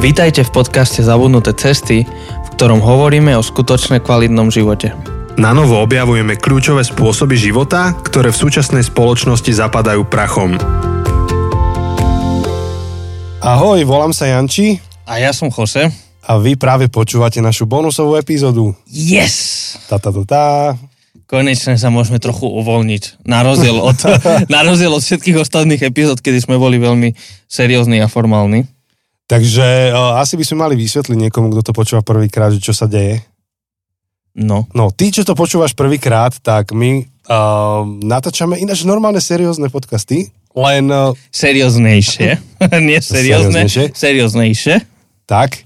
Vítajte v podcaste Zabudnuté cesty, v ktorom hovoríme o skutočne kvalitnom živote. Na novo objavujeme kľúčové spôsoby života, ktoré v súčasnej spoločnosti zapadajú prachom. Ahoj, volám sa Janči. A ja som Jose. A vy práve počúvate našu bonusovú epizódu. Yes! Tá. Konečne sa môžeme trochu uvoľniť. Na rozdiel od všetkých ostatných epizód, kedy sme boli veľmi seriózni a formálni. Takže asi by sme mali vysvetliť niekomu, kto to počúva prvýkrát, čo sa deje. No, ty, čo to počúvaš prvýkrát, tak my natáčame ináč normálne seriózne podcasty, len... serióznejšie. Nie seriózne, serióznejšie. Tak,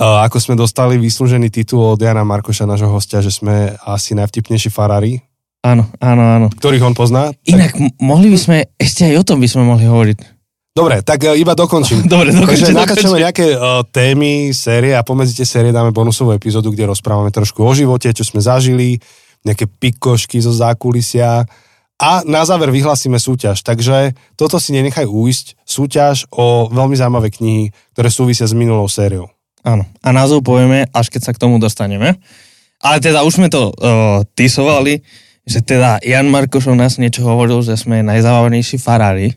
ako sme dostali vyslúžený titul od Jana Markoša, nášho hostia, že sme asi najvtipnejší farári. Áno. Ktorých on pozná. Inak mohli by sme, ešte aj o tom by sme mohli hovoriť. Dobre, tak iba dokončím. Dobre, nakáčame nejaké témy, série a pomedzi tie série dáme bonusovú epizódu, kde rozprávame trošku o živote, čo sme zažili, nejaké pikošky zo zákulisia a na záver vyhlasíme súťaž. Takže toto si nenechaj újsť. Súťaž o veľmi zaujímavé knihy, ktoré súvisia s minulou sériou. Áno, a názov povieme, až keď sa k tomu dostaneme. Ale teda už sme to tisovali, že teda Jan Markoš o nás niečo hovoril, že sme najzábavnejší farári.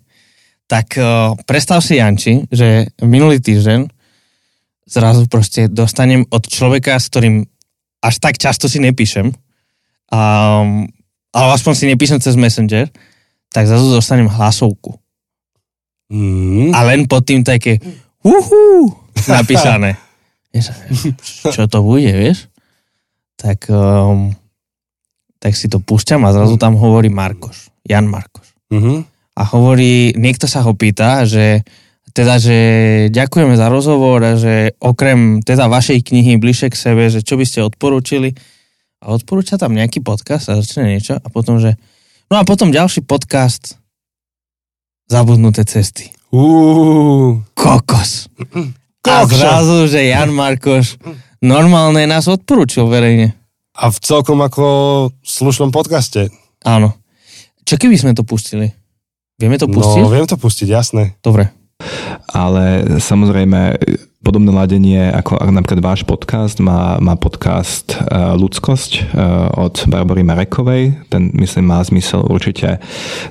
Tak predstav si, Janči, že minulý týždeň zrazu proste dostanem od človeka, s ktorým až tak často si nepíšem, ale aspoň si nepíšem cez Messenger, tak zrazu dostanem hlasovku. A len pod tým také uhú napísané. Čo to bude, vieš? Tak si to púšťam a zrazu tam hovorí Markoš, Jan Markoš. A hovorí, niekto sa ho pýta, že ďakujeme za rozhovor a že okrem teda vašej knihy Bližšie k sebe, že čo by ste odporúčili a odporúča tam nejaký podcast a začne niečo a potom, že no a potom ďalší podcast Zabudnuté cesty. Kokos. A zrazu, že Jan Markoš normálne nás odporúčil verejne. A v celkom ako slušnom podcaste. Áno. Čo keby sme to pustili? Vieme to pustiť? No, viem to pustiť, jasné. Dobre. Ale samozrejme, podobné ladenie ako napríklad váš podcast má podcast Ľudskosť od Barbory Marekovej. Ten, myslím, má zmysel určite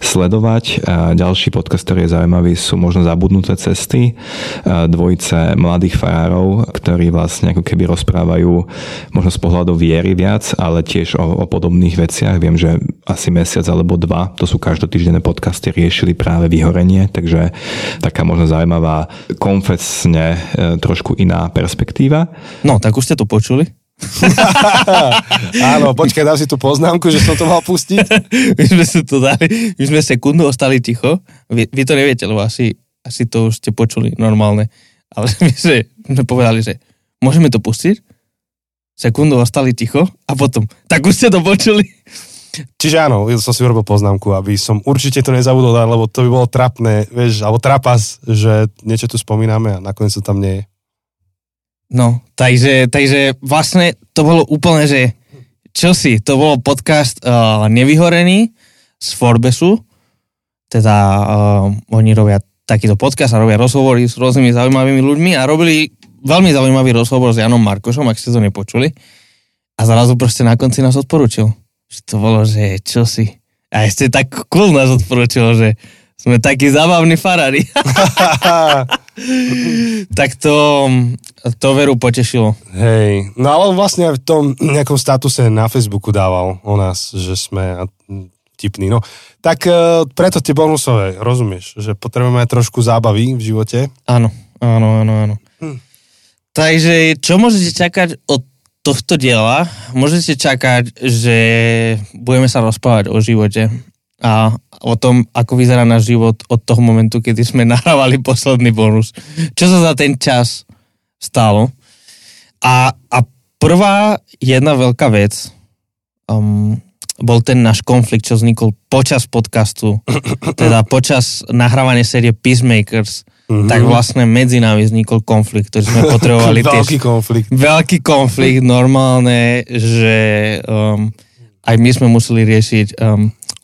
sledovať. Ďalší podcast, ktorý je zaujímavý, sú možno Zabudnuté cesty. Dvojice mladých farárov, ktorí vlastne ako keby rozprávajú možno z pohľadu viery viac, ale tiež o podobných veciach. Viem, že asi mesiac alebo dva, to sú každotýždenné podcasty, riešili práve vyhorenie, takže taká možno zaujímavá konfesne trošku iná perspektíva. No, tak už ste to počuli. Áno, počkaj, dám si tú poznámku, že som to mal pustiť. My sme sekundu ostali ticho. Vy to neviete, lebo asi to už ste počuli normálne. Ale my sme povedali, že môžeme to pustiť? Sekundu ostali ticho a potom, tak už ste to počuli. Čiže áno, som si urobil poznámku, aby som určite to nezabudol dať, lebo to by bolo trapné, vieš, alebo trapas, že niečo tu spomíname a nakoniec to tam nie je. No, takže vlastne to bolo úplne, že čosi, to bol podcast Nevyhorený z Forbesu, teda oni robia takýto podcast a robia rozhovory s rôznymi zaujímavými ľuďmi a robili veľmi zaujímavý rozhovor s Janom Markošom, ak ste to nepočuli a zrazu proste na konci nás odporúčil. Že to bolo, že čo si? A ešte tak cool nás odporúčilo, že sme takí zábavní farári. Tak to veru potešilo. Hej, no ale vlastne v tom nejakom statuse na Facebooku dával o nás, že sme tipní. No, tak preto tie bonusové, rozumieš, že potrebujeme aj trošku zábavy v živote. Áno. Takže čo môžete čakať od tohto diela môžete čakať, že budeme sa rozprávať o živote a o tom, ako vyzerá náš život od toho momentu, kedy sme nahrávali posledný bonus. Čo sa za ten čas stalo? A prvá jedna veľká vec bol ten náš konflikt, čo vznikol počas podcastu, teda počas nahrávania série Peacemakers. Tak vlastne medzi nami vznikol konflikt, ktorý sme potrebovali tiež. Veľký konflikt, normálne, že aj my sme museli riešiť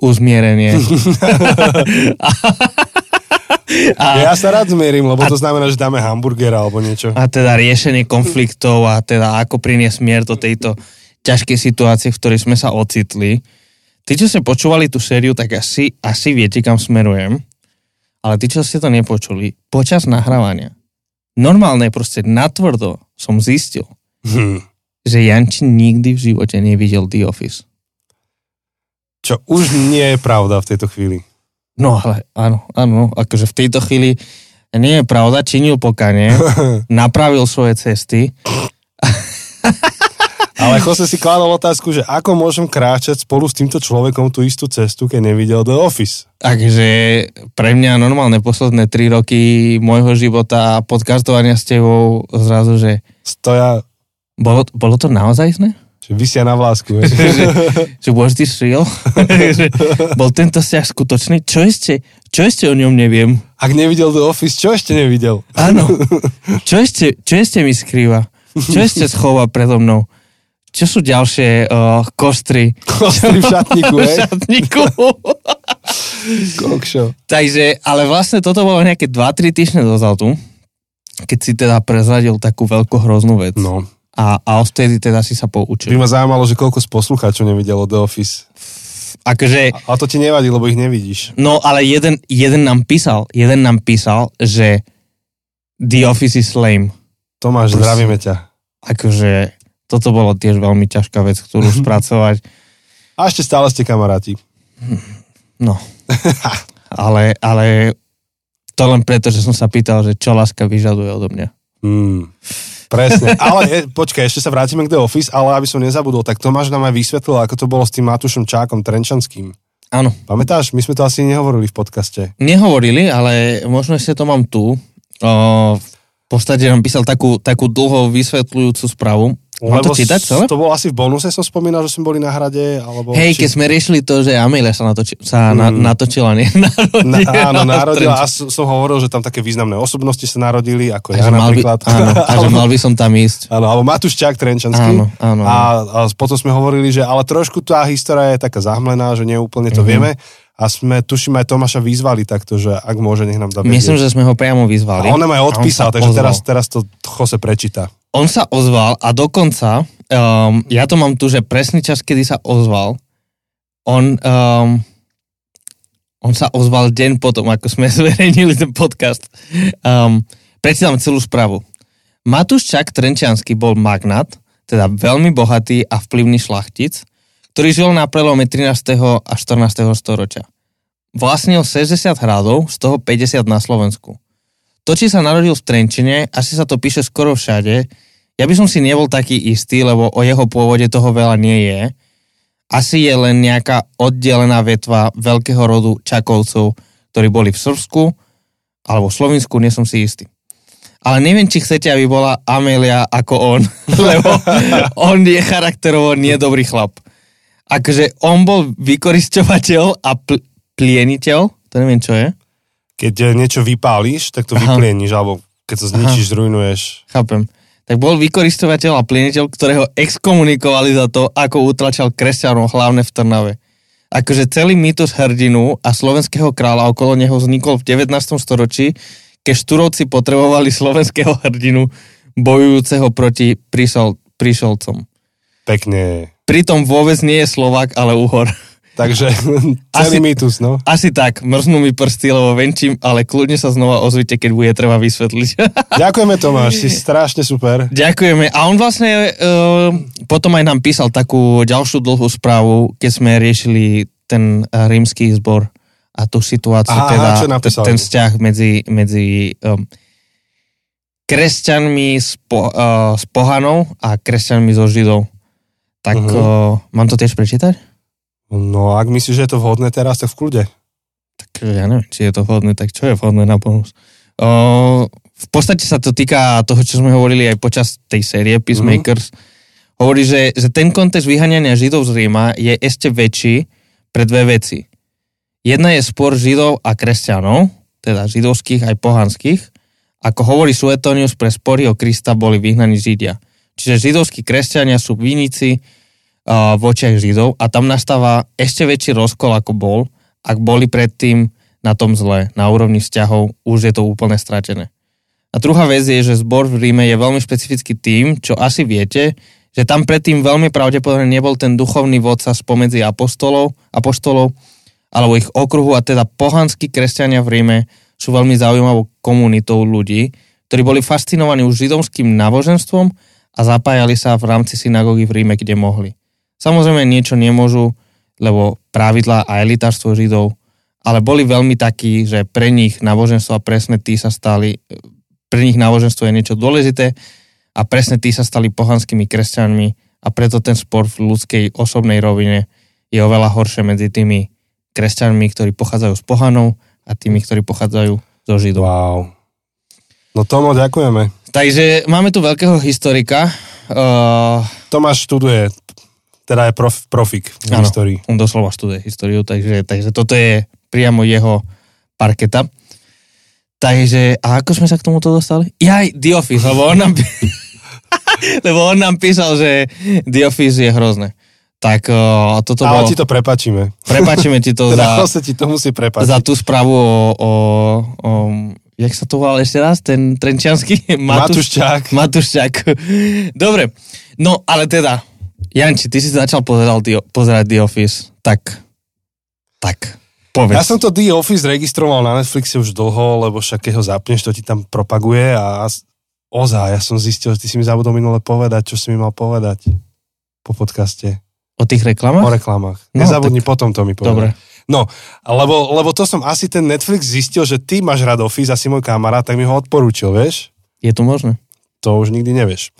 uzmierenie. Ja sa rád zmierim, lebo to znamená, že dáme hamburgera alebo niečo. A teda riešenie konfliktov a teda ako priniesť mier do tejto ťažkej situácie, v ktorej sme sa ocitli. Tí, čo ste počúvali tú sériu, tak asi viete, kam smerujem. Ale tí, čo ste to nepočuli, počas nahrávania normálne proste natvrdo som zistil, že Janči nikdy v živote nevidel The Office. Čo už nie je pravda v tejto chvíli. No ale áno, akože v tejto chvíli nie je pravda, činil pokanie, napravil svoje cesty. Ale Jose si kladol otázku, že ako môžem kráčať spolu s týmto človekom tú istú cestu, keď nevidel The Office. Takže pre mňa normálne posledné 3 roky môjho života a podcastovania s tebou zrazu, že... Stoja... Bolo to naozaj sne? Že vysia na vlásku. Že was this real? Bol tento vzťah skutočný? Čo ešte o ňom neviem? Ak nevidel The Office, čo ešte nevidel? Áno. Čo ešte mi skrýva? Čo ešte schová predo mnou? Čo sú ďalšie kostry? Kostry v šatníku, hej? V šatníku. Kokšo. Takže, ale vlastne toto bolo nejaké 2-3 týždne dozadu, keď si teda prezradil takú veľkú hroznú vec. No. A vtedy teda si sa poučil. By ma zaujímalo, že koľko z poslucháčov nevidelo The Office. Akože... A to ti nevadí, lebo ich nevidíš. No, ale jeden nám písal, že The Office is lame. Tomáš, zdravíme ťa. Akože... Toto bolo tiež veľmi ťažká vec, ktorú spracovať. A ešte stále ste kamaráti. No. ale to len preto, že som sa pýtal, že čo láska vyžaduje odo mňa. Presne. Ale počkaj, ešte sa vrátime k The Office, ale aby som nezabudol, tak Tomáš nám aj vysvetlil, ako to bolo s tým Matúšom Čákom Trenčanským. Áno. Pamätáš? My sme to asi nehovorili v podcaste. Nehovorili, ale možno ešte to mám tu. V podstate nám písal takú dlho vysvetľujúcu správu. Lebo to čítať, to bolo asi v bonuse, som spomínal, že sme boli na hrade, alebo... Hej, keď sme riešili to, že Amelia sa natočila, nie? Narodila. A som hovoril, že tam také významné osobnosti sa narodili, ako ja napríklad. Mal by som tam ísť. Áno, alebo Matúš Čák Trenčianský. Áno. A potom sme hovorili, že ale trošku tá história je taká zahmlená, že neúplne to vieme. A sme, tuším, aj Tomáša vyzvali takto, že ak môže, nech nám dá vedieť. Myslím, že sme ho priamo vyzvali. A on nám aj odpísal, takže teraz to Jose prečíta. On sa ozval a dokonca, ja to mám tu, že presný čas, kedy sa ozval, on sa ozval deň potom, ako sme zverejnili ten podcast. Prečítam celú správu. Matúš Čák Trenčianský bol magnát, teda veľmi bohatý a vplyvný šlachtic, ktorý žil na prelome 13. a 14. storočia. Vlastnil 60 hradov, z toho 50 na Slovensku. To, či sa narodil v Trenčine, asi sa to píše skoro všade. Ja by som si nebol taký istý, lebo o jeho pôvode toho veľa nie je. Asi je len nejaká oddelená vetva veľkého rodu Čakovcov, ktorí boli v Srbsku alebo v Slovensku, nie som si istý. Ale neviem, či chcete, aby bola Amelia ako on, lebo on je charakterovo nedobrý chlap. Akože on bol vykorisťovateľ a plieniteľ, to neviem, čo je. Keď niečo vypálíš, tak to vyplieníš, alebo keď to zničíš, zrujnuješ. Chápem. Tak bol vykoristovateľ a plieniteľ, ktorého exkomunikovali za to, ako utlačal kresťanov, hlavne v Trnave. Akože celý mýtus hrdinu a slovenského kráľa okolo neho vznikol v 19. storočí, keď Štúrovci potrebovali slovenského hrdinu bojujúceho proti príšolcom. Pekne. Pritom vôbec nie je Slovák, ale Uhor. Takže celý mýtus, no. Asi tak, mrznú mi prsty, lebo venčím, ale kľudne sa znova ozvite, keď bude treba vysvetliť. Ďakujeme, Tomáš, si strašne super. Ďakujeme. A on vlastne potom aj nám písal takú ďalšiu dlhú správu, keď sme riešili ten rímsky zbor a tú situáciu, ten vzťah medzi kresťanmi z pohanov a kresťanmi zo židov. Tak mám to tiež prečítať? No, ak myslíš, že je to vhodné teraz, tak v kľude. Tak ja neviem, či je to vhodné, tak čo je vhodné na bonus? V podstate sa to týka toho, čo sme hovorili aj počas tej série Peacemakers. Hovorí, že ten kontext vyháňania Židov z Ríma je ešte väčší pre dve veci. Jedna je spor Židov a kresťanov, teda židovských aj pohanských. Ako hovorí Suetonius, pre spory o Krista boli vyhnaní Židia. Čiže židovskí kresťania sú viníci v očiach Židov a tam nastáva ešte väčší rozkol, ako bol, ak boli predtým na tom zle, na úrovni vzťahov, už je to úplne stratené. A druhá vec je, že zbor v Ríme je veľmi špecifický tým, čo asi viete, že tam predtým veľmi pravdepodobne nebol ten duchovný vodca spomedzi apoštolov alebo ich okruhu, a teda pohanskí kresťania v Ríme sú veľmi zaujímavou komunitou ľudí, ktorí boli fascinovaní už židovským náboženstvom a zapájali sa v rámci synagógy v Ríme, kde mohli. Samozrejme niečo nemôžu, lebo pravidlá a elitárstvo židov, ale boli veľmi takí, že pre nich náboženstvo a presne tí sa stali, pre nich náboženstvo je niečo dôležité a presne tí sa stali pohanskými kresťanmi, a preto ten spor v ľudskej osobnej rovine je oveľa horšie medzi tými kresťanmi, ktorí pochádzajú z pohanov, a tými, ktorí pochádzajú zo židov. Wow. No Tomo, ďakujeme. Takže máme tu veľkého historika. Tomáš študuje, teda je profík v histórii. Áno, on doslova študuje históriu, takže toto je priamo jeho parketa. Takže, a ako sme sa k tomuto dostali? The Office, lebo on nám písal, že The Office je hrozné. Tak toto bolo... Ale ti to prepáčime. Prepáčime ti to teda za... ti to musí prepáčiť. Za tú správu o jak sa to volal ešte raz? Ten trenčiansky? Matúš Čák. Dobre. No, ale teda, Janči, ty si začal pozerať The Office. Tak. Povedz. Ja som to The Office registroval na Netflixe už dlho, lebo však keď ho zapneš, to ti tam propaguje, a ja som zistil, že ty si mi zabudol minule povedať, čo si mi mal povedať po podcaste. O tých reklamách? O reklamách. Nezabudni, tak... potom to mi povedať. Dobre. No, lebo to som asi ten Netflix zistil, že ty máš rád Office, asi môj kamarát, tak mi ho odporúčil, vieš? Je to možné? To už nikdy nevieš.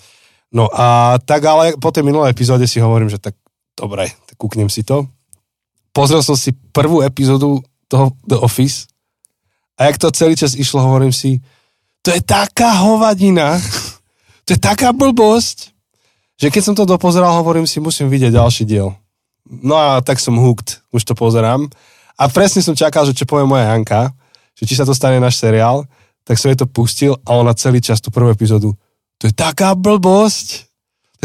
No a tak, ale po tej minulej epizóde si hovorím, že tak dobre, tak kúknem si to. Pozrel som si prvú epizódu toho The Office a jak to celý čas išlo, hovorím si, to je taká hovadina, to je taká blbosť, že keď som to dopozeral, hovorím si, musím vidieť ďalší diel. No a tak som hooked, už to pozerám. A presne som čakal, že čo povie moja Janka, že či sa to stane náš seriál, tak som jej to pustil a ona celý čas tú prvú epizódu, to je taká blbosť,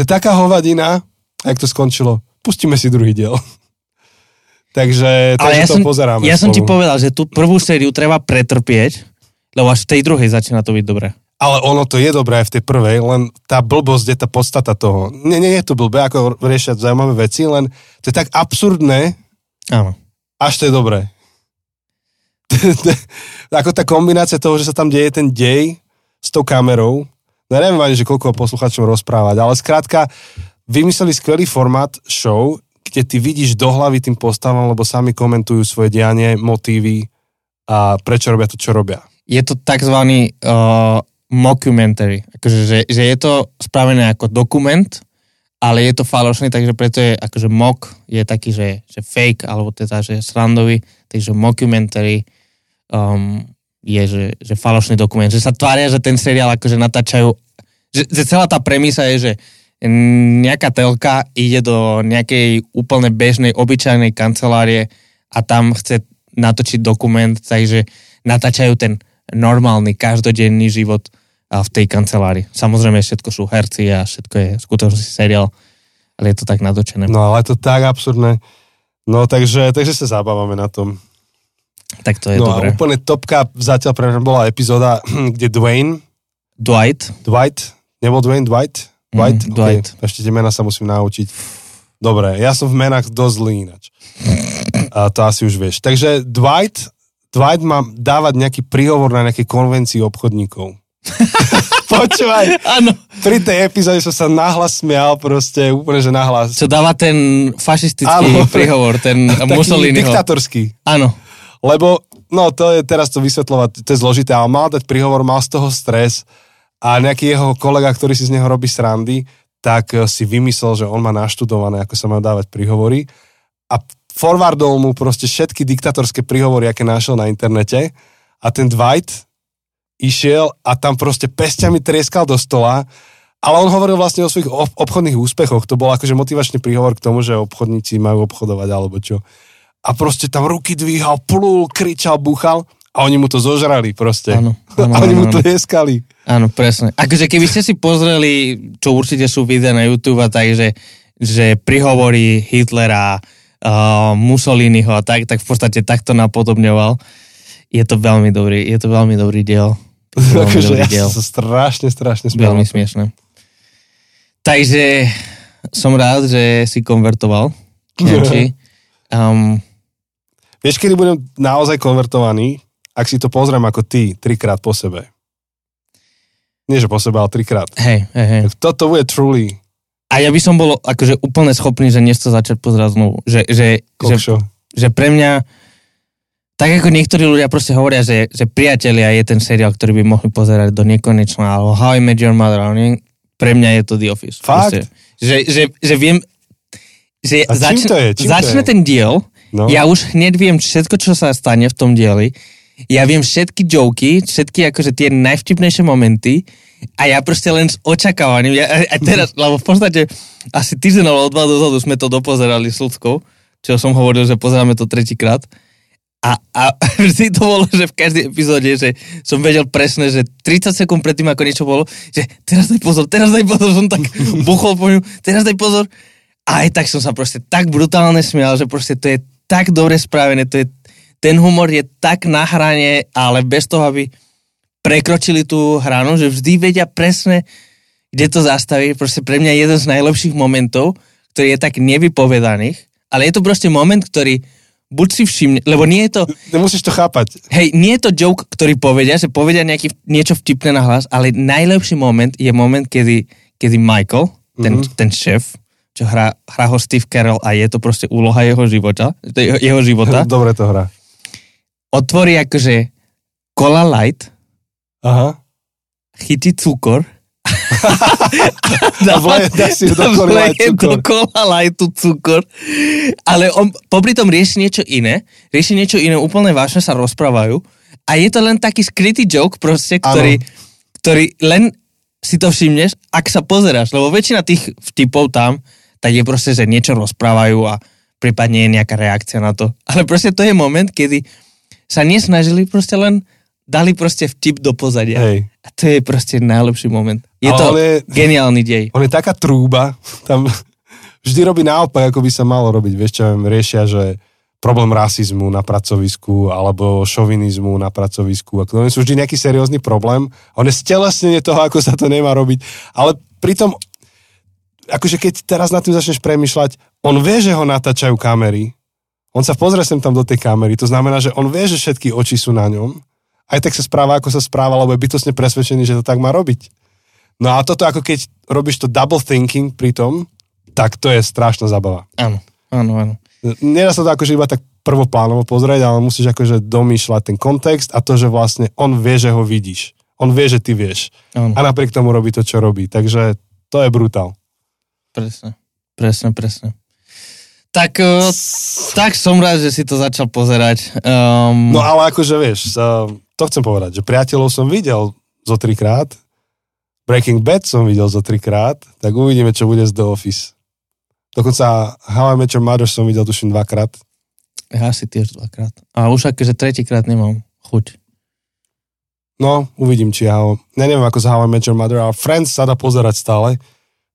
to je taká hovadina. A jak to skončilo, pustíme si druhý diel. Takže ja to pozeráme. Ja som ti povedal, že tú prvú sériu treba pretrpieť, lebo až v tej druhej začína to byť dobré. Ale ono to je dobré aj v tej prvej, len tá blbosť je tá podstata toho. Nie je to blbé, ako riešať zaujímavé veci, len to je tak absurdné, áno, až to je dobré. Ako tá kombinácia toho, že sa tam deje ten dej s tou kamerou, neviem ani, že koľko posluchačom rozprávať, ale skrátka vymysleli skvelý formát show, kde ty vidíš do hlavy tým postavom, lebo sami komentujú svoje dianie, motívy a prečo robia to, čo robia. Je to takzvaný... mockumentary, akože, že je to spravené ako dokument, ale je to falošný, takže preto je akože mock, je taký, že fake, alebo teda, že srandový, takže mockumentary je, že falošný dokument, že sa tvária, že ten seriál akože natáčajú, že celá tá premisa je, že nejaká telka ide do nejakej úplne bežnej, obyčajnej kancelárie a tam chce natočiť dokument, takže natáčajú ten normálny, každodenný život v tej kancelárii. Samozrejme, všetko sú herci a všetko je skutočný seriál, ale je to tak nadočené. No, ale je to tak absurdné. No, takže sa zabávame na tom. Tak to je dobré. No, úplne topka zatiaľ pre mňa bola epizóda, kde Dwight. Nebol Dwayne, Dwight? Dwight? Dwight. Okay. Ešte tie mená sa musím naučiť. Dobre, ja som v menách dosť zlý inač. A to asi už vieš. Takže Dwight má dávať nejaký príhovor na nejakej konvencii obchodníkov. Počúvaj. Áno. Pri tej epizóde som sa nahlas smial, proste úplne, že nahlas. Čo dáva ten fašistický príhovor, ten Mussoliniho. Taký diktatorský. Áno. Lebo, no to je teraz to vysvetľovať, to je zložité, ale mal dať príhovor, mal z toho stres a nejaký jeho kolega, ktorý si z neho robí srandy, tak si vymyslel, že on má naštudované, ako sa majú dávať príhovory, a forwardol mu proste všetky diktatorské príhovory, aké našiel na internete, a ten Dwight išiel a tam proste pesťami trieskal do stola, ale on hovoril vlastne o svojich obchodných úspechoch. To bol akože motivačný príhovor k tomu, že obchodníci majú obchodovať alebo čo. A proste tam ruky dvíhal, plul, kričal, buchal a oni mu to zožrali proste. Áno, a oni mu trieskali. Áno, presne. Akože keby ste si pozreli, čo určite sú videa na YouTube, takže že príhovory Hitlera, Mussoliniho a tak v podstate takto napodobňoval. Je to veľmi dobrý diel. Ja som strašne smiešný. Veľmi smiešné. Takže som rád, že si konvertoval. Vieš, kedy budem naozaj konvertovaný, ak si to pozriem ako ty, 3-krát po sebe. Nie, že po sebe, ale 3-krát. Hej. Toto bude truly. A ja by som bol akože úplne schopný, že niečo začať pozerať znovu. Že pre mňa, tak ako niektorí ľudia proste hovoria, že Priatelia je ten seriál, ktorý by mohli pozerať do nekonečna, alebo How I Met Your Mother, pre mňa je to The Office. Fakt? Proste, že viem, že začne ten diel, ja už hneď viem všetko, čo sa stane v tom dieli, ja viem všetky joky, všetky akože tie najvtipnejšie momenty a ja proste len s očakávaním, a teraz, lebo v podstate asi týždeň alebo dva dozadu sme to dopozerali s ľudskou, čo som hovoril, že pozeráme to tretíkrát a vždy to bolo, že v každej epizóde, že som vedel presne, že 30 sekúnd predtým, ako niečo bolo, že teraz daj pozor, som tak buchol po ňu, teraz daj pozor a aj tak som sa proste tak brutálne smial, že proste to je tak dobre spravené, ten humor je tak na hrane, ale bez toho, aby prekročili tú hranu, že vždy vedia presne, kde to zastaví. Proste pre mňa jeden z najlepších momentov, ktorý je tak nevypovedaných, ale je to proste moment, ktorý buď si všimne, lebo nie je to... Nemusíš to chápať. Hej, nie je to joke, ktorý povedia niečo vtipné na hlas, ale najlepší moment je moment, kedy Michael, ten šéf, čo hrá ho Steve Carell a je to proste úloha jeho života. Dobre to hrá. Otvorí akože Cola Light, aha, chytí cukor a vleje do Cola Lightu cukor, ale on popri tom rieši niečo iné, úplne vážne sa rozprávajú a je to len taký skrytý joke proste, ktorý len si to všimneš, ak sa pozeráš, lebo väčšina tých vtipov tam tak je proste, že niečo rozprávajú a prípadne je nejaká reakcia na to, ale proste to je moment, kedy sa nesnažili, proste len dali proste vtip do pozadia. Hej. A to je proste najlepší moment. Je to geniálny dej. On je taká trúba, tam vždy robí naopak, ako by sa malo robiť. Vieš čo, riešia, že problém rasizmu na pracovisku alebo šovinizmu na pracovisku. Oni sú vždy nejaký seriózny problém. On je stelesnenie toho, ako sa to nemá robiť. Ale pritom, akože keď teraz nad tým začneš premýšľať, on vie, že ho natáčajú kamery. On sa pozrie sem tam do tej kamery, to znamená, že on vie, že všetky oči sú na ňom, aj tak sa správa, ako sa správa, lebo je bytostne presvedčený, že to tak má robiť. No a toto, ako keď robíš to double thinking pri tom, tak to je strašná zabava. Áno. Nedá sa to akože iba tak prvoplánovo pozrieť, ale musíš akože domýšľať ten kontext a to, že vlastne on vie, že ho vidíš. On vie, že ty vieš. Ano. A napriek tomu robí to, čo robí. Takže to je brutál. Presne. Tak som rád, že si to začal pozerať. No ale akože vieš, to chcem povedať, že Priateľov som videl zo 3-krát, Breaking Bad som videl zo 3-krát, tak uvidíme, čo bude z The Office. Dokonca How I Met Your Mother som videl tuším 2-krát. Ja si tiež 2-krát. A už akože 3-krát nemám chuť. No, uvidím, či ja neviem ako z How I Met Your Mother, ale Friends sa dá pozerať stále.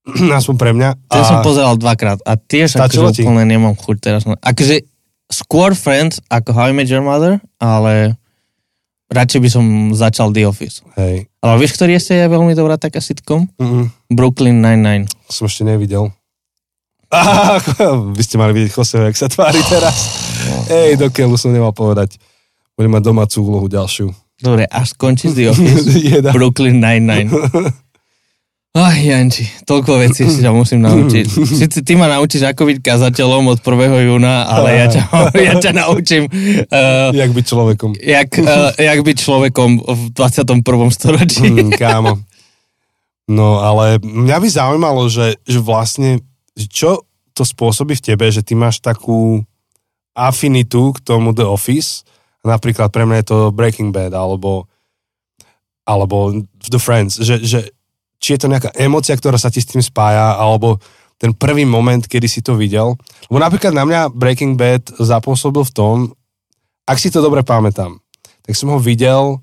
Aspoň pre mňa. Ja som pozeral 2-krát a tiež akože úplne nemám chuť teraz. Akože skôr Friends ako How I Met Your Mother, ale radšej by som začal The Office. Hej. Ale vieš, ktorý je veľmi dobrá taká sitcom? Brooklyn Nine-Nine. Som ešte nevidel. Vy ste mali vidieť Joseho, jak sa tvári teraz. Ej, do keľu som nemal povedať. Budem mať domácu úlohu ďalšiu. Dobre, až skončíš The Office, Brooklyn Nine-Nine. Janči, toľko vecí si ťa musím naučiť. Sice ty ma naučíš, ako byť kazateľom od 1. júna, ale ja ťa naučím... jak byť človekom. Jak byť človekom v 21. storočí. Kámo. No, ale mňa by zaujímalo, že vlastne, čo to spôsobí v tebe, že ty máš takú afinitu k tomu The Office, napríklad pre mňa je to Breaking Bad, alebo The Friends, že či je to nejaká emócia, ktorá sa ti s tým spája, alebo ten prvý moment, kedy si to videl. Lebo napríklad na mňa Breaking Bad zapôsobil v tom, ak si to dobre pamätám, tak som ho videl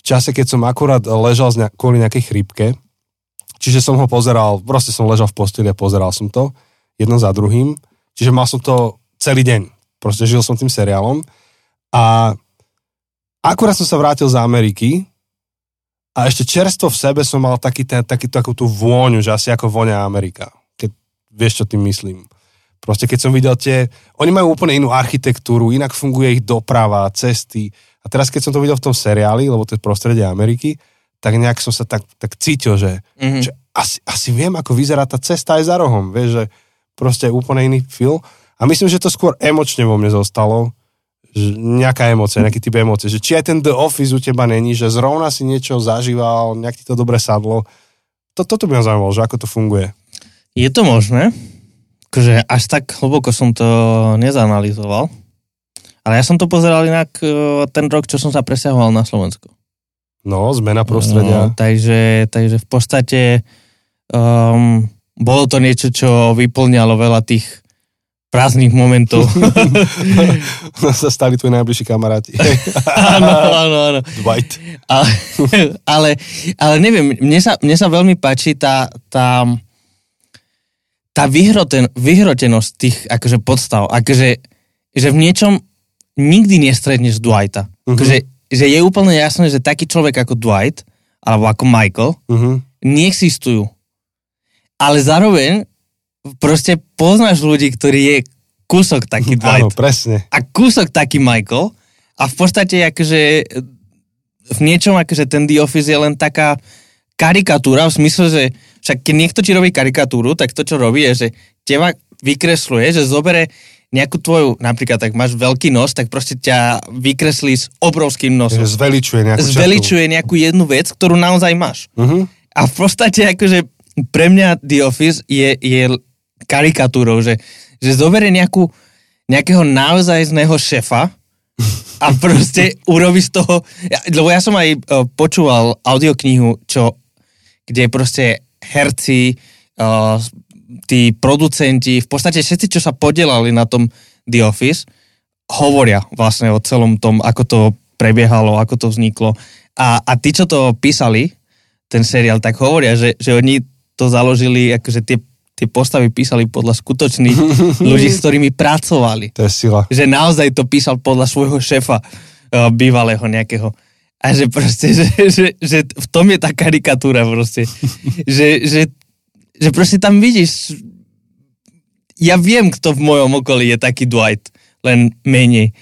v čase, keď som akurát ležal kvôli nejakej chrípke. Čiže som ho pozeral, proste som ležal v posteli a pozeral som to jedno za druhým. Čiže mal som to celý deň. Proste žil som tým seriálom. A Akurát som sa vrátil z Ameriky a ešte čerstvo v sebe som mal takú tú vôňu, že asi ako voňa Amerika. Keď vieš, čo tým myslím. Proste keď som videl oni majú úplne inú architektúru, inak funguje ich doprava, cesty. A teraz keď som to videl v tom seriáli, lebo to je prostredie Ameriky, tak nejak som sa tak cítil, že asi viem, ako vyzerá tá cesta aj za rohom. Vieš, že proste úplne iný film. A myslím, že to skôr emočne vo mne zostalo, nejaká emócia, nejaký typ emócie. Že či aj ten The Office u teba není, že zrovna si niečo zažíval, nejak ti to dobre sadlo. Toto by ma zaujímalo, že ako to funguje. Je to možné, že až tak hlboko som to nezanalizoval, ale ja som to pozeral inak ten rok, čo som sa presťahoval na Slovensku. No, zmena prostredia. Takže v podstate bolo to niečo, čo vyplňalo veľa tých prázdnych momentov. Sa stali tvoji najbližší kamaráti. Áno. Dwight. Ale neviem, mne sa veľmi páči tá vyhrotenosť tých akože podstav. Akože že v niečom nikdy nestretneš Dwighta. Akože že je úplne jasné, že taký človek ako Dwight alebo ako Michael neexistujú. Ale zároveň proste poznáš ľudí, ktorí je kúsok taký Dwight. Áno, presne. A kúsok taký Michael. A v podstate akože v niečom akože ten The Office je len taká karikatúra, v smysle, že však keď niekto ti robí karikatúru, tak to, čo robí, je, že teba vykresluje, že zobere nejakú tvoju, napríklad, tak máš veľký nos, tak proste ťa vykreslí s obrovským nosom. Zveličuje nejakú jednu vec, ktorú naozaj máš. A v podstate akože pre mňa The Office je karikatúrou, že zoberie nejakého naozajstného šefa a proste urobí z toho, lebo ja som aj počúval audioknihu, kde proste herci, tí producenti, v podstate všetci, čo sa podielali na tom The Office, hovoria vlastne o celom tom, ako to prebiehalo, ako to vzniklo. A tí, čo to písali, ten seriál, tak hovoria, že oni to založili, akože tie postavy písali podľa skutočných ľudí, s ktorými pracovali. To je sila. Že naozaj to písal podľa svojho šéfa, bývalého nejakého. A že proste, že v tom je tá karikatúra proste. Že proste tam vidíš, ja viem, kto v mojom okolí je taký Dwight, len menej.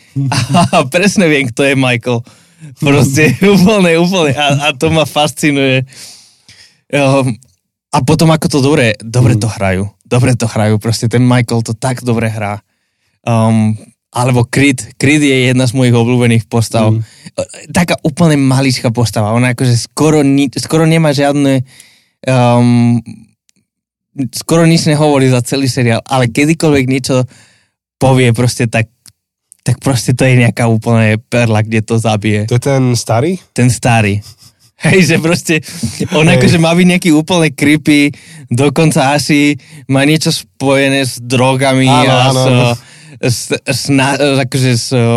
A presne viem, kto je Michael. Proste úplne. A to ma fascinuje. A potom ako to dobre to hrajú. Dobre to hrajú, proste ten Michael to tak dobre hrá. Alebo Creed. Creed je jedna z mojich obľúbených postav. Taká úplne maličká postava. Ona akože skoro nemá žiadne... skoro nič nehovorí za celý seriál, ale kedykoľvek niečo povie proste tak proste to je nejaká úplne perla, kde to zabije. To je ten starý? Ten starý. Hej, že proste, on akože má byť nejaký úplne creepy, dokonca asi má niečo spojené s drogami, áno, a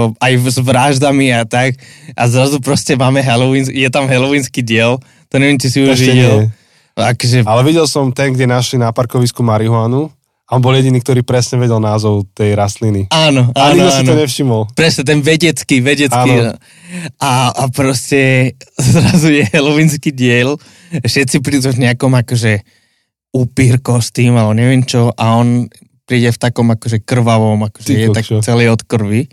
aj s vraždami a tak. A zrazu proste máme Halloween, je tam halloweenský diel, to neviem, či si už videl. Akože... Ale videl som ten, kde našli na parkovisku marihuanu. A on bol jediný, ktorý presne vedel názov tej rastliny. Áno. A nikto si to nevšimol. Presne, ten vedecký. A proste zrazu je halloweenský diel. Všetci prídu v nejakom akože upír kostým, alebo neviem čo. A on príde v takom akože krvavom, akože je tak celý od krvi.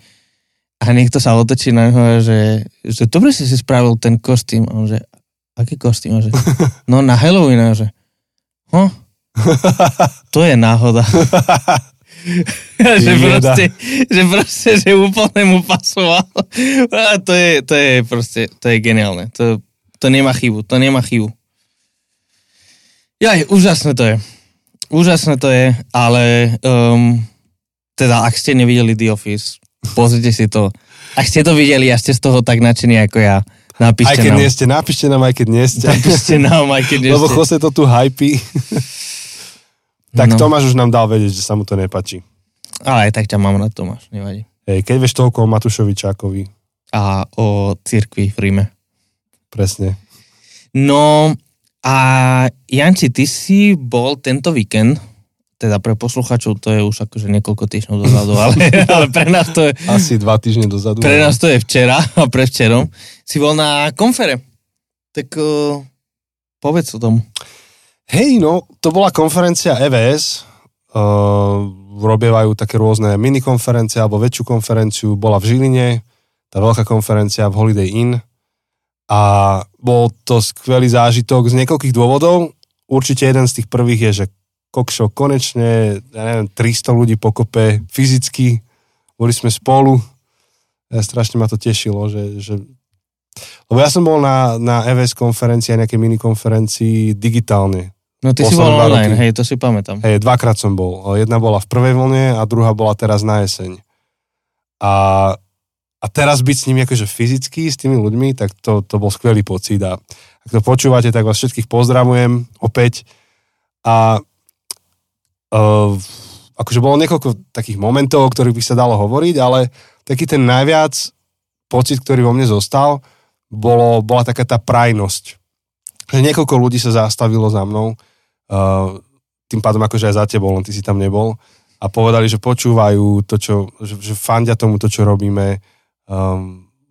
A niekto sa otočí na neho, že dobre si spravil ten kostým. A on že, aký kostým? A že, no na Halloween. A že, to je náhoda. že proste, že úplne mu pasoval. A to je geniálne. To nemá chybu, Jaj, úžasné to je, ale teda, ak ste nevideli The Office, pozrite si to. Ak ste to videli a ste z toho tak nadšení ako ja, napíšte nám, aj keď nie ste. Lebo Jose to tu hypí. Tak no. Tomáš už nám dal vedieť, že sa mu to nepáči. Ale aj tak ťa mám rád, Tomáš, nevadí. Hej, keď vieš toľko o Matúšovi Čákovi. A o cirkvi v Ríme. Presne. No a Janči, ty si bol tento víkend, teda pre poslucháčov to je už akože niekoľko týždňov dozadu, ale pre nás to je... Asi 2 týždne dozadu. Pre nás to je včera a pre včerom. Si bol na konfere. Tak povedz o tom. Hej, no, to bola konferencia EVS. Robievajú také rôzne minikonferencie alebo väčšiu konferenciu. Bola v Žiline, tá veľká konferencia v Holiday Inn. A bol to skvelý zážitok z niekoľkých dôvodov. Určite jeden z tých prvých je, že kokšo, konečne, ja neviem, 300 ľudí pokope fyzicky, boli sme spolu. Ja strašne ma to tešilo, že... Lebo ja som bol na EVS konferencii a nejakej minikonferencii digitálne. No ty si bol online, hej, to si pamätám. Hej, 2-krát som bol. Jedna bola v prvej vlne a druhá bola teraz na jeseň. A teraz byť s nimi akože fyzicky, s tými ľuďmi, tak to bol skvelý pocit. A ak to počúvate, tak vás všetkých pozdravujem opäť. A akože bolo niekoľko takých momentov, o ktorých by sa dalo hovoriť, ale taký ten najviac pocit, ktorý vo mne zostal, bola taká tá prajnosť. Že niekoľko ľudí sa zastavilo za mnou, tým pádom akože aj za tebou, len ty si tam nebol. A povedali, že počúvajú to, že fandia tomu to, čo robíme.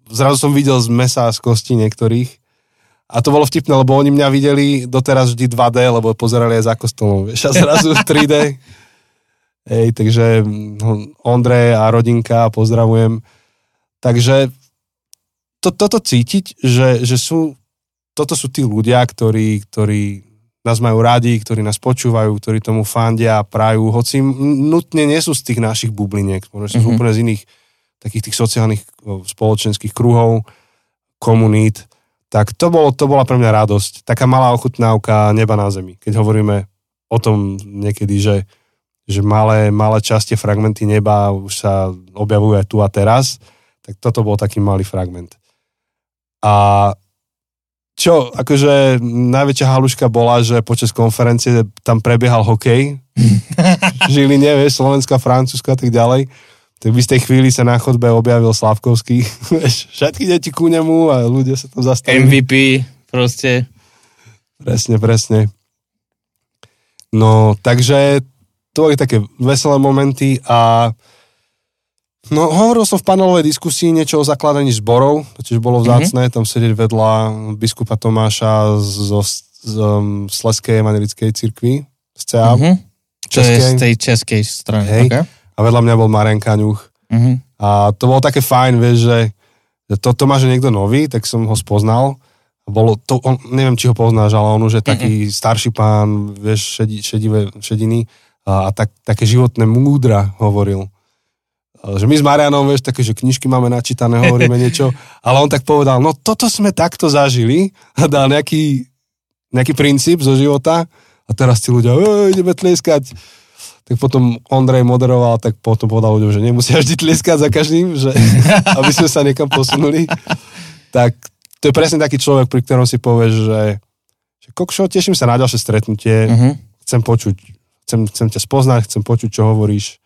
Zrazu som videl z mesa a z kosti niektorých a to bolo vtipné, lebo oni mňa videli doteraz vždy 2D, lebo pozerali aj za kostolom, vieš, a zrazu 3D. Ej, takže Ondrej a rodinka pozdravujem. Takže toto cítiť, že sú tí ľudia, ktorí nás majú radi, ktorí nás počúvajú, ktorí tomu fandia, prajú, hoci nutne nie sú z tých našich bubliniek, možno sú úplne z iných takých tých sociálnych spoločenských kruhov, komunít, tak to bola pre mňa radosť. Taká malá ochutnávka neba na zemi. Keď hovoríme o tom niekedy, že malé časti, fragmenty neba už sa objavujú aj tu a teraz, tak toto bol taký malý fragment. A čo, akože najväčšia haluška bola, že počas konferencie tam prebiehal hokej. Žiline, vieš, Slovenska, Francúzska a tak ďalej. Tak v istej chvíli sa na chodbe objavil Slavkovský. Všetky deti ku nemu a ľudia sa tam zastavili. MVP, proste. Presne. No, takže to je také veselé momenty a no, hovoril som v panelovej diskusii niečo o zakladaní zborov, to tiež bolo vzácne, tam sedieť vedľa biskupa Tomáša z Sleskej evangelickej cirkvi, z CA. To je z tej českej strany, okay. A vedľa mňa bol Marian Kaňuch. A to bolo také fajn, vieš, že to má, že niekto nový, tak som ho spoznal. Bolo to, on, neviem, či ho poznáš, ale on už je taký starší pán, vieš, šediny a také životné múdra hovoril. Že my s Marianom, vieš, také, že knižky máme načítané, hovoríme niečo, ale on tak povedal, no toto sme takto zažili a dal nejaký princíp zo života a teraz ti ľudia, ideme tlieskať. Tak potom Ondrej moderoval, tak potom povedal ľuďom, že nemusia vždy tlieskať za každým, že aby sme sa niekam posunuli. Tak to je presne taký človek, pri ktorom si povieš, že kokšo, teším sa na ďalšie stretnutie, chcem ťa spoznať, chcem počuť, čo hovoríš.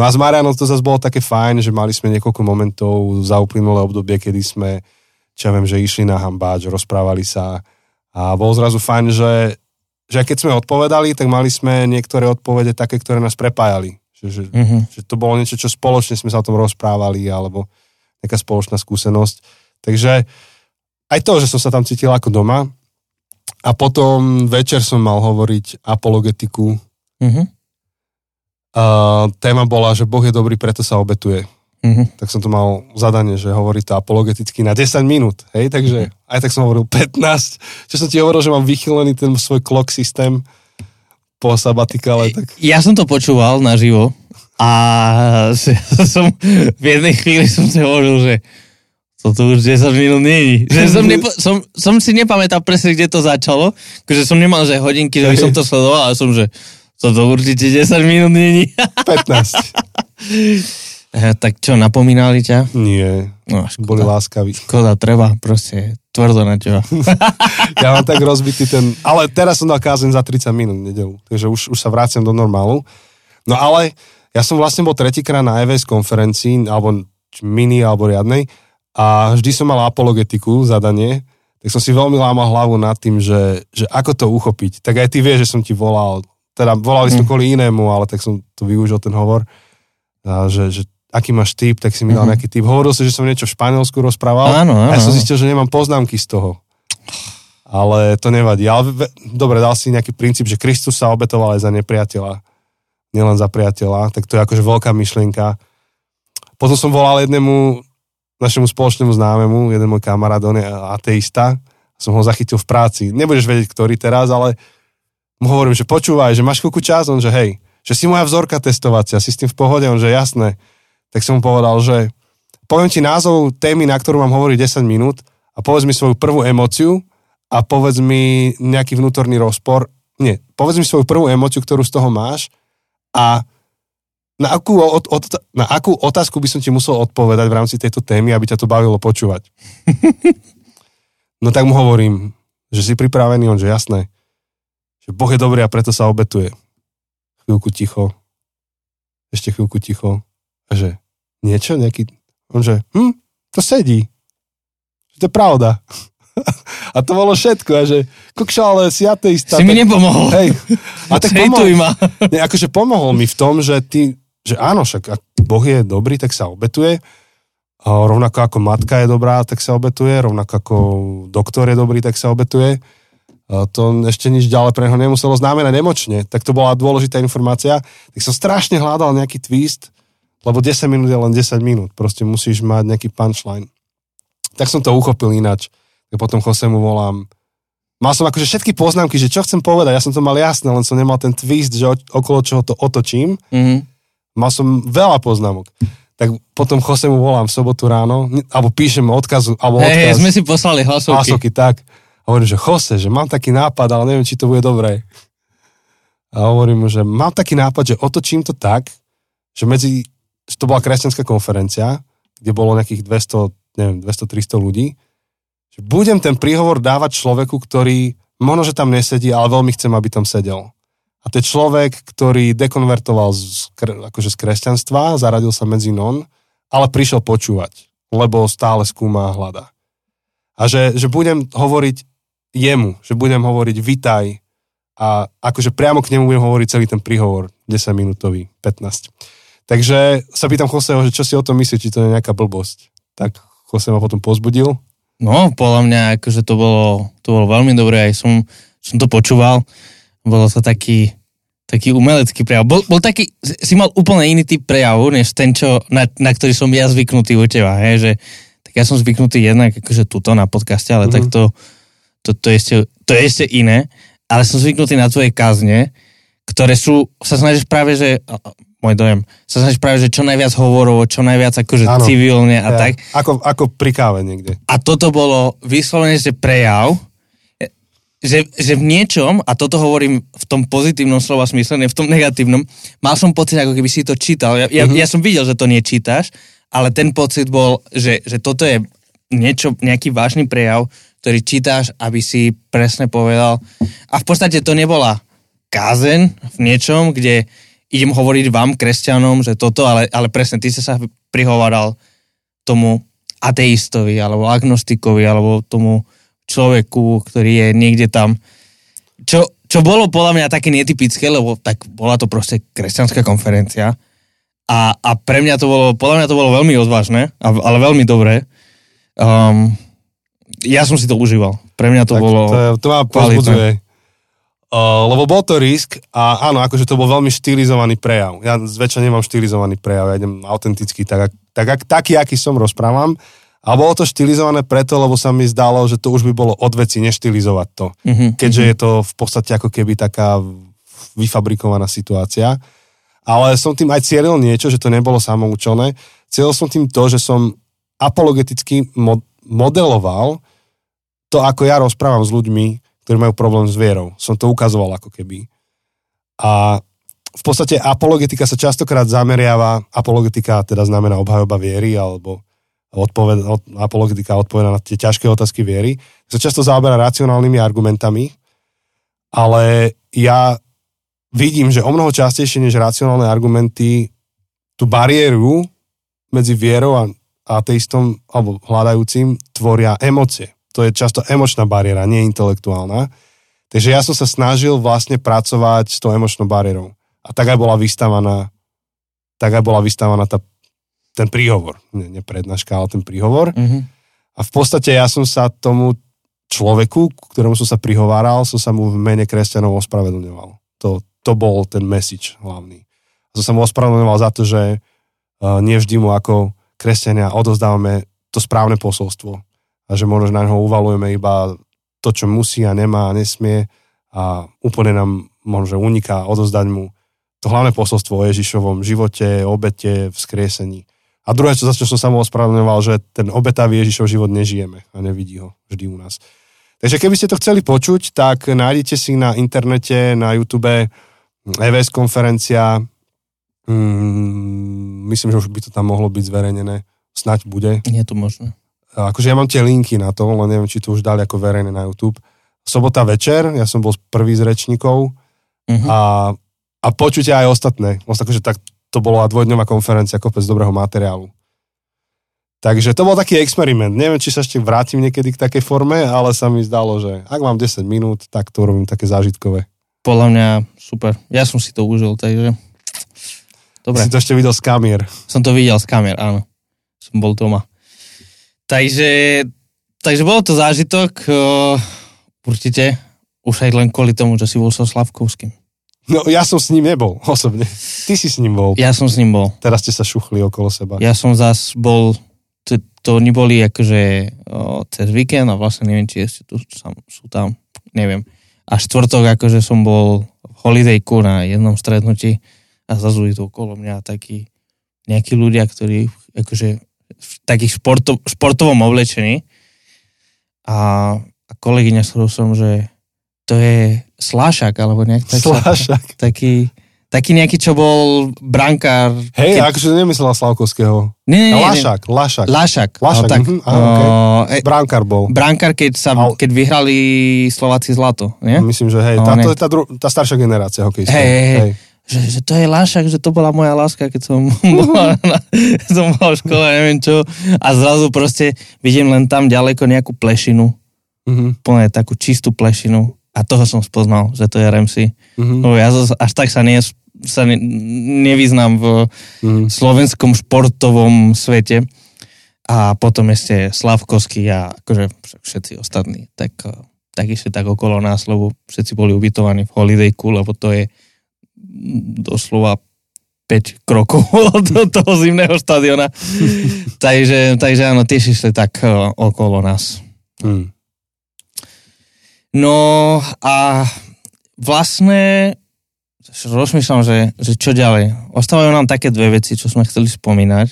No a s Marianom to zase bolo také fajn, že mali sme niekoľko momentov za uplynulé obdobie, kedy sme, čo ja viem, že išli na hambáč, rozprávali sa a bolo zrazu fajn, že keď sme odpovedali, tak mali sme niektoré odpovede také, ktoré nás prepájali. Že to bolo niečo, čo spoločne sme sa o tom rozprávali, alebo nejaká spoločná skúsenosť. Takže aj to, že som sa tam cítil ako doma. A potom večer som mal hovoriť apologetiku. Téma bola, že Boh je dobrý, preto sa obetuje. Tak som to mal zadanie, že hovorí to apologeticky na 10 minút, hej, takže aj tak som hovoril 15, čo som ti hovoril, že mám vychylený ten svoj clock systém po sabatikale. Tak... Ja som to počúval naživo a som v jednej chvíli som si hovoril, že toto už 10 minút nie je. Som si nepamätal presne, kde to začalo, že som nemal, že hodinky, že by som to sledoval, ale som, že toto určite 10 minút nie je. 15. Tak čo, napomínali ťa? Nie, no, boli láskaví. Škoda, treba proste tvrdo na teba. Ja mám tak rozbitý ten... Ale teraz som dal kázeň za 30 minút nedelu, takže už sa vrácem do normálu. No ale ja som vlastne bol tretíkrát na EVS konferencii, alebo mini, alebo riadnej, a vždy som mal apologetiku, zadanie, tak som si veľmi lámal hlavu nad tým, že ako to uchopiť. Tak aj ty vieš, že som ti volal Teda volali sme kvôli inému, ale tak som to využil ten hovor. Že aký máš typ, tak si mi dal nejaký typ. Hovoril si, že som niečo v Španielsku rozprával. Áno. A ja som zistil, že nemám poznámky z toho. Ale to nevadí. Ale dobre, dal si nejaký princíp, že Kristus sa obetoval aj za nepriateľa. Nielen za priateľa. Tak to je akože veľká myšlienka. Potom som volal jednému našemu spoločnému známemu, jeden môj kamarát, on je ateista. Som ho zachytil v práci. Nebudeš vedieť, ktorý teraz, ale mu hovorím, že počúvaj, že máš koľko čas? On, že hej, že si moja vzorka testovacia, si s tým v pohode? On, že jasné. Tak som mu povedal, že poviem ti názov témy, na ktorú mám hovoriť 10 minút a povedz mi svoju prvú emóciu a povedz mi nejaký vnútorný rozpor. Nie, povedz mi svoju prvú emóciu, ktorú z toho máš a na akú otázku by som ti musel odpovedať v rámci tejto témy, aby ťa to bavilo počúvať. No tak mu hovorím, že si pripravený, on, že jasné. Že Boh je dobrý a preto sa obetuje. Chvíľku ticho. Ešte chvíľku ticho. A že niečo? Nejaký... On, že to sedí. To je pravda. A to bolo všetko. A že kokšo, ale si ateista. Si tak... mi nepomohol. Hej. A tak pomohol. Nie, akože pomohol mi v tom, že ty... že áno, však ak Boh je dobrý, tak sa obetuje. A rovnako ako matka je dobrá, tak sa obetuje. Rovnako ako doktor je dobrý, tak sa obetuje. A to ešte nič ďalej pre neho nemuselo znamenať emočne. Tak to bola dôležitá informácia. Tak som strašne hľadal nejaký twist, lebo 10 minút je len 10 minút. Proste musíš mať nejaký punchline. Tak som to uchopil inač. A potom Josemu volám. Mal som akože všetky poznámky, že čo chcem povedať. Ja som to mal jasné, len som nemal ten twist, že okolo čoho to otočím. Mal som veľa poznámok. Tak potom Josemu volám v sobotu ráno, alebo píšem odkazu, alebo odkaz. Hej, sme si poslali hlasovky, tak. A hovorím, že Jose, že mám taký nápad, ale neviem, či to bude dobré. A hovorím mu, že mám taký nápad, že otočím to tak, že medzi, to bola kresťanská konferencia, kde bolo nejakých 200-300 ľudí, že budem ten príhovor dávať človeku, ktorý možno, že tam nesedí, ale veľmi chcem, aby tam sedel. A to je človek, ktorý dekonvertoval akože z kresťanstva, zaradil sa medzi non, ale prišiel počúvať, lebo stále skúma a hľada. A že budem hovoriť jemu, že budem hovoriť vitaj a akože priamo k nemu budem hovoriť celý ten príhovor, 10 minútový, 15. Takže sa pýtam Joseho, že čo si o tom myslí, či to je nejaká blbosť. Tak Jose ma potom pozbudil. No, podľa mňa, akože to bolo veľmi dobré, aj som to počúval. Bolo to taký umelecký prejav. Bol taký, si mal úplne iný typ prejavu, než ten, čo, na ktorý som ja zvyknutý u teba. Hej? Že, tak ja som zvyknutý jednak akože tuto na podcaste, ale tak to je ešte iné. Ale som zvyknutý na tvoje kázne, ktoré sú, sa snažíš práve, že môj dojem, sa snažíš práve, že čo najviac hovorovo, čo najviac akože áno, civilne a ja, tak. Ako pri káve niekde. A toto bolo vyslovene, že prejav, že v niečom, a toto hovorím v tom pozitívnom slova smysle, v tom negatívnom, mal som pocit, ako keby si to čítal. Ja som videl, že to nečítaš, ale ten pocit bol, že toto je niečo, nejaký vážny prejav, ktorý čítaš, aby si presne povedal. A v podstate to nebola kázeň v niečom, kde idem hovoriť vám, kresťanom, že toto, ale presne, ty si sa prihováral tomu ateistovi, alebo agnostikovi, alebo tomu človeku, ktorý je niekde tam. Čo bolo podľa mňa také netypické, lebo tak bola to proste kresťanská konferencia a pre mňa to bolo, podľa mňa to bolo veľmi odvážne, ale veľmi dobré. Ja som si to užíval. Pre mňa to tak bolo to ma pozbudzuje. Lebo bol to risk a áno, akože to bol veľmi štylizovaný prejav. Ja zväčša nemám štylizovaný prejav, ja idem autenticky, taký, aký som, rozprávam. A bolo to štylizované preto, lebo sa mi zdalo, že to už by bolo od veci neštylizovať to. Keďže je to v podstate ako keby taká vyfabrikovaná situácia. Ale som tým aj cieľil niečo, že to nebolo samoučené. Cieľil som tým to, že som apologeticky modeloval to, ako ja rozprávam s ľuďmi, ktorí majú problém s vierou. Som to ukazoval ako keby. A v podstate apologetika sa častokrát zameriava, apologetika teda znamená obhajoba viery, alebo apologetika odpoveda na tie ťažké otázky viery, sa často zaoberá racionálnymi argumentami, ale ja vidím, že o mnoho častejšie než racionálne argumenty tú bariéru medzi vierou a ateistom alebo hľadajúcim tvoria emócie. To je často emočná bariéra, nie intelektuálna. Takže ja som sa snažil vlastne pracovať s tou emočnou bariérou. A tak aj bola vystavaná ten príhovor. Nie prednáška, ale ten príhovor. Mm-hmm. A v podstate ja som sa tomu človeku, ktorému som sa prihováral, som sa mu v mene kresťanov ospravedlňoval. To bol ten message hlavný. A som sa mu ospravedlňoval za to, že nevždy mu ako kresťania odozdávame to správne posolstvo. A že možno na neho uvalujeme iba to, čo musí a nemá a nesmie. A úplne nám možno uniká odozdať mu to hlavné posolstvo o Ježišovom živote, obete, vzkriesení. A druhé, čo zase som sa mu ospravedlňoval, že ten obetavý Ježišov život nežijeme a nevidí ho vždy u nás. Takže keby ste to chceli počuť, tak nájdete si na internete, na YouTube EVS konferencia. Myslím, že už by to tam mohlo byť zverejnené. Snaď bude. Nie je to možné. Akože ja mám tie linky na to, len neviem, či to už dali ako verejné na YouTube. Sobota večer, ja som bol prvý z rečníkov a počujte aj ostatné. Akože tak to bola dvojdňová konferencia, kopec dobrého materiálu. Takže to bol taký experiment. Neviem, či sa ešte vrátim niekedy k takej forme, ale sa mi zdalo, že ak mám 10 minút, tak to robím také zážitkové. Podľa mňa super. Ja som si to užil, takže... Dobre. Si to ešte videl z kamier. Som to videl z kamier, áno. Som bol doma. Takže bol to zážitok. Určite. Už aj len kvôli tomu, že si bol so Slavkovským. No, ja som s ním nebol, osobne. Ty si s ním bol. Ja som s ním bol. Teraz ste sa šuchli okolo seba. Ja som zas bol... To neboli akože cez víkend a vlastne neviem, či ešte tu sú tam, neviem. A štvrtok akože som bol v holidejku na jednom stretnutí a zazuli to okolo mňa takí nejakí ľudia, ktorí akože v takých športovom oblečení a kolegyňa s ktorou som, že to je Lašák, alebo nejak taký nejaký, čo bol brankár. Hej, akože nemyslel Slavkovského. Nie. Lašák. No, tak. Okay. Brankár bol. Brankár, keď vyhrali Slováci zlato, nie? Myslím, že hej. To je tá staršia generácia hokejistov. Hej. Že to je Lašák, že to bola moja láska, keď som bol v škole, neviem čo. A zrazu proste vidím len tam ďaleko nejakú plešinu. Plne takú čistú plešinu. A toho som spoznal, že to je Remsi. No ja až tak sa nevyznám v slovenskom športovom svete. A potom ešte Slavkovský a akože všetci ostatní. Tak ešte tak okolo nás, lebo všetci boli ubytovaní v holidejku, lebo to je doslova 5 krokov do toho zimného štadiona. takže áno, tiež išli tak okolo nás. No a vlastne rozmýšľam, že čo ďalej. Ostávajú nám také dve veci, čo sme chceli spomínať.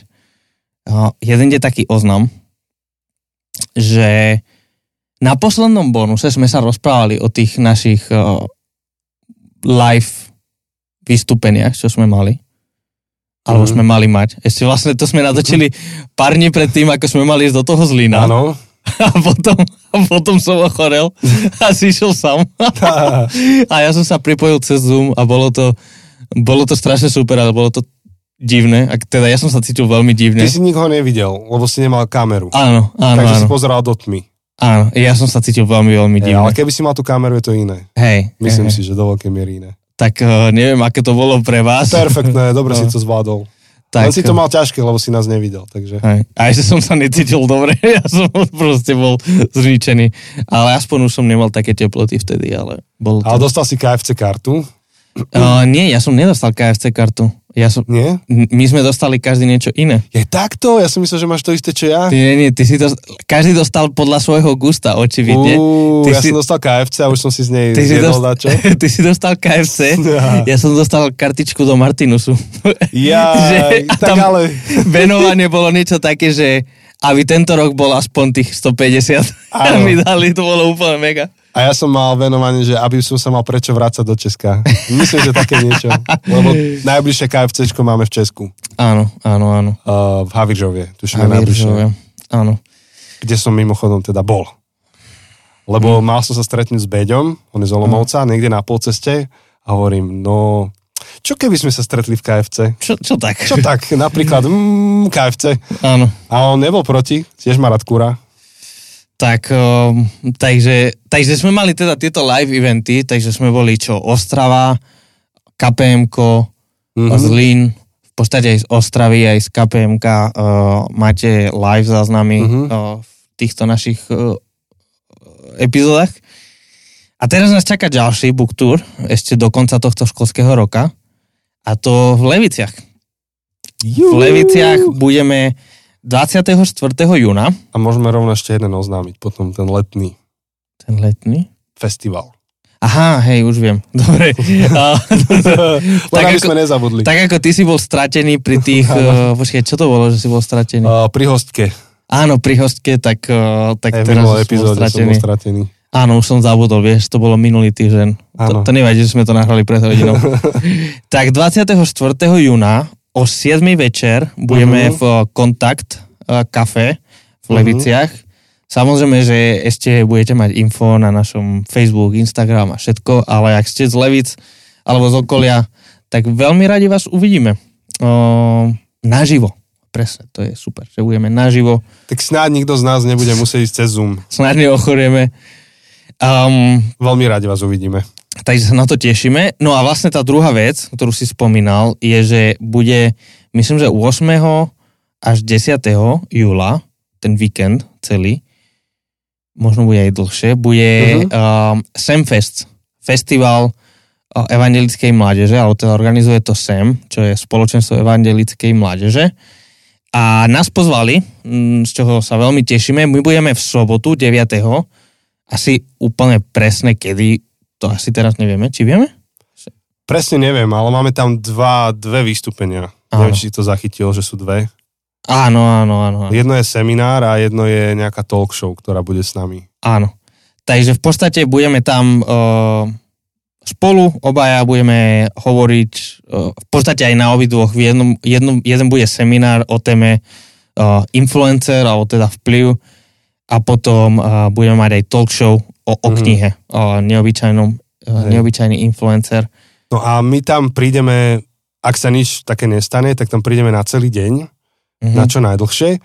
Jeden je taký oznam, že na poslednom bonuse sme sa rozprávali o tých našich live vystúpeniach, čo sme mali. Alebo sme mali mať. Ešte vlastne to sme natočili pár dní pred tým, ako sme mali ísť do toho Zlína. Áno. A potom som ochorel a si išiel sám. A ja som sa pripojil cez Zoom a bolo to strašne super, ale bolo to divné. A teda ja som sa cítil veľmi divne. Ty si nikoho nevidel, lebo si nemal kameru. Áno. Takže si pozeral do tmy. Áno, ja som sa cítil veľmi, veľmi divne. Ale keby si mal tú kameru, je to iné. Hej. Myslím si, že do veľkej miery iné. Tak neviem, aké to bolo pre vás. Perfektné, dobre si to zvládol. Tak, len si to mal ťažké, lebo si nás nevidel. Takže. A ešte som sa necítil dobre, ja som proste bol zničený. Ale aspoň už som nemal také teploty vtedy, ale bol to... Ale dostal si KFC kartu? Nie, ja som nedostal KFC kartu. Nie? My sme dostali každý niečo iné. Je takto? Ja som myslel, že máš to isté, čo ja. Nie, ty si to... Každý dostal podľa svojho gusta, očividne. Som dostal KFC a už som si z nej zjedol dačo. Ty si dostal KFC, ja som dostal kartičku do Martinusu. Tak ale... Venovanie bolo niečo také, že aby tento rok bol aspoň tých 150. A mi dali, to bolo úplne mega. A ja som mal venovanie, že aby som sa mal prečo vrácať do Česka. Myslím, že také niečo. Lebo najbližšie KFCčko máme v Česku. Áno. V Havířově, tuším najbližšie. Áno. Kde som mimochodom teda bol. Lebo mal som sa stretnúť s Beďom, on je z Olomouca, niekde na polceste a hovorím, no... Čo keby sme sa stretli v KFC? Čo tak? Čo tak? Napríklad KFC. Áno. A on nebol proti, tiež má rád kura. Tak, takže sme mali teda tieto live eventy, takže sme boli čo Ostrava, KPMko, Zlín, v podstate aj z Ostravy, aj z KPMka máte live záznamy v týchto našich epizódach. A teraz nás čaká ďalší book tour, ešte do konca tohto školského roka, a to v Leviciach. Juhu. V Leviciach budeme 24. júna. A môžeme rovno ešte jeden oznámiť, potom ten letný. Ten letný? Festival. Aha, hej, už viem. Dobre. Tak aby sme nezabudli. Tak ako ty si bol stratený pri tých... Počkaj, čo to bolo, že si bol stratený? Pri hostke. Áno, pri hostke, tak teraz som bol stratený. Áno, už som zabudol, vieš, to bolo minulý týždeň. To nevadí, že sme to nahrali pred hodinou. Tak 24. júna o 7. večer budeme v Kontakt kafe v Leviciach. Samozrejme, že ešte budete mať info na našom Facebook, Instagram a všetko, ale ak ste z Levic alebo z okolia, tak veľmi radi vás uvidíme. Naživo. Presne, to je super, že budeme naživo. Tak snáď nikto z nás nebude musieť ísť cez Zoom. Snáď neochorieme. Veľmi rádi vás uvidíme. Takže sa na to tešíme. No a vlastne tá druhá vec, ktorú si spomínal, je, že bude, myslím, že 8. až 10. júla, ten víkend celý, možno bude aj dlhšie, bude SEMFest, festival evangelickej mládeže, alebo teda organizuje to SEM, čo je spoločenstvo evangelickej mládeže. A nás pozvali, z čoho sa veľmi tešíme. My budeme v sobotu 9. Asi úplne presne kedy, to asi teraz nevieme. Či vieme? Presne neviem, ale máme tam dve vystúpenia. Áno. Neviem, či to zachytil, že sú dve. Áno. Jedno je seminár a jedno je nejaká talk show, ktorá bude s nami. Áno. Takže v podstate budeme tam spolu, obaja budeme hovoriť v podstate aj na obidvoch. Jeden bude seminár o téme influencer, alebo teda vplyv. A potom budeme mať aj talk show o knihe, o neobyčajný influencer. No a my tam prídeme, ak sa nič také nestane, tak tam prídeme na celý deň, na čo najdlhšie.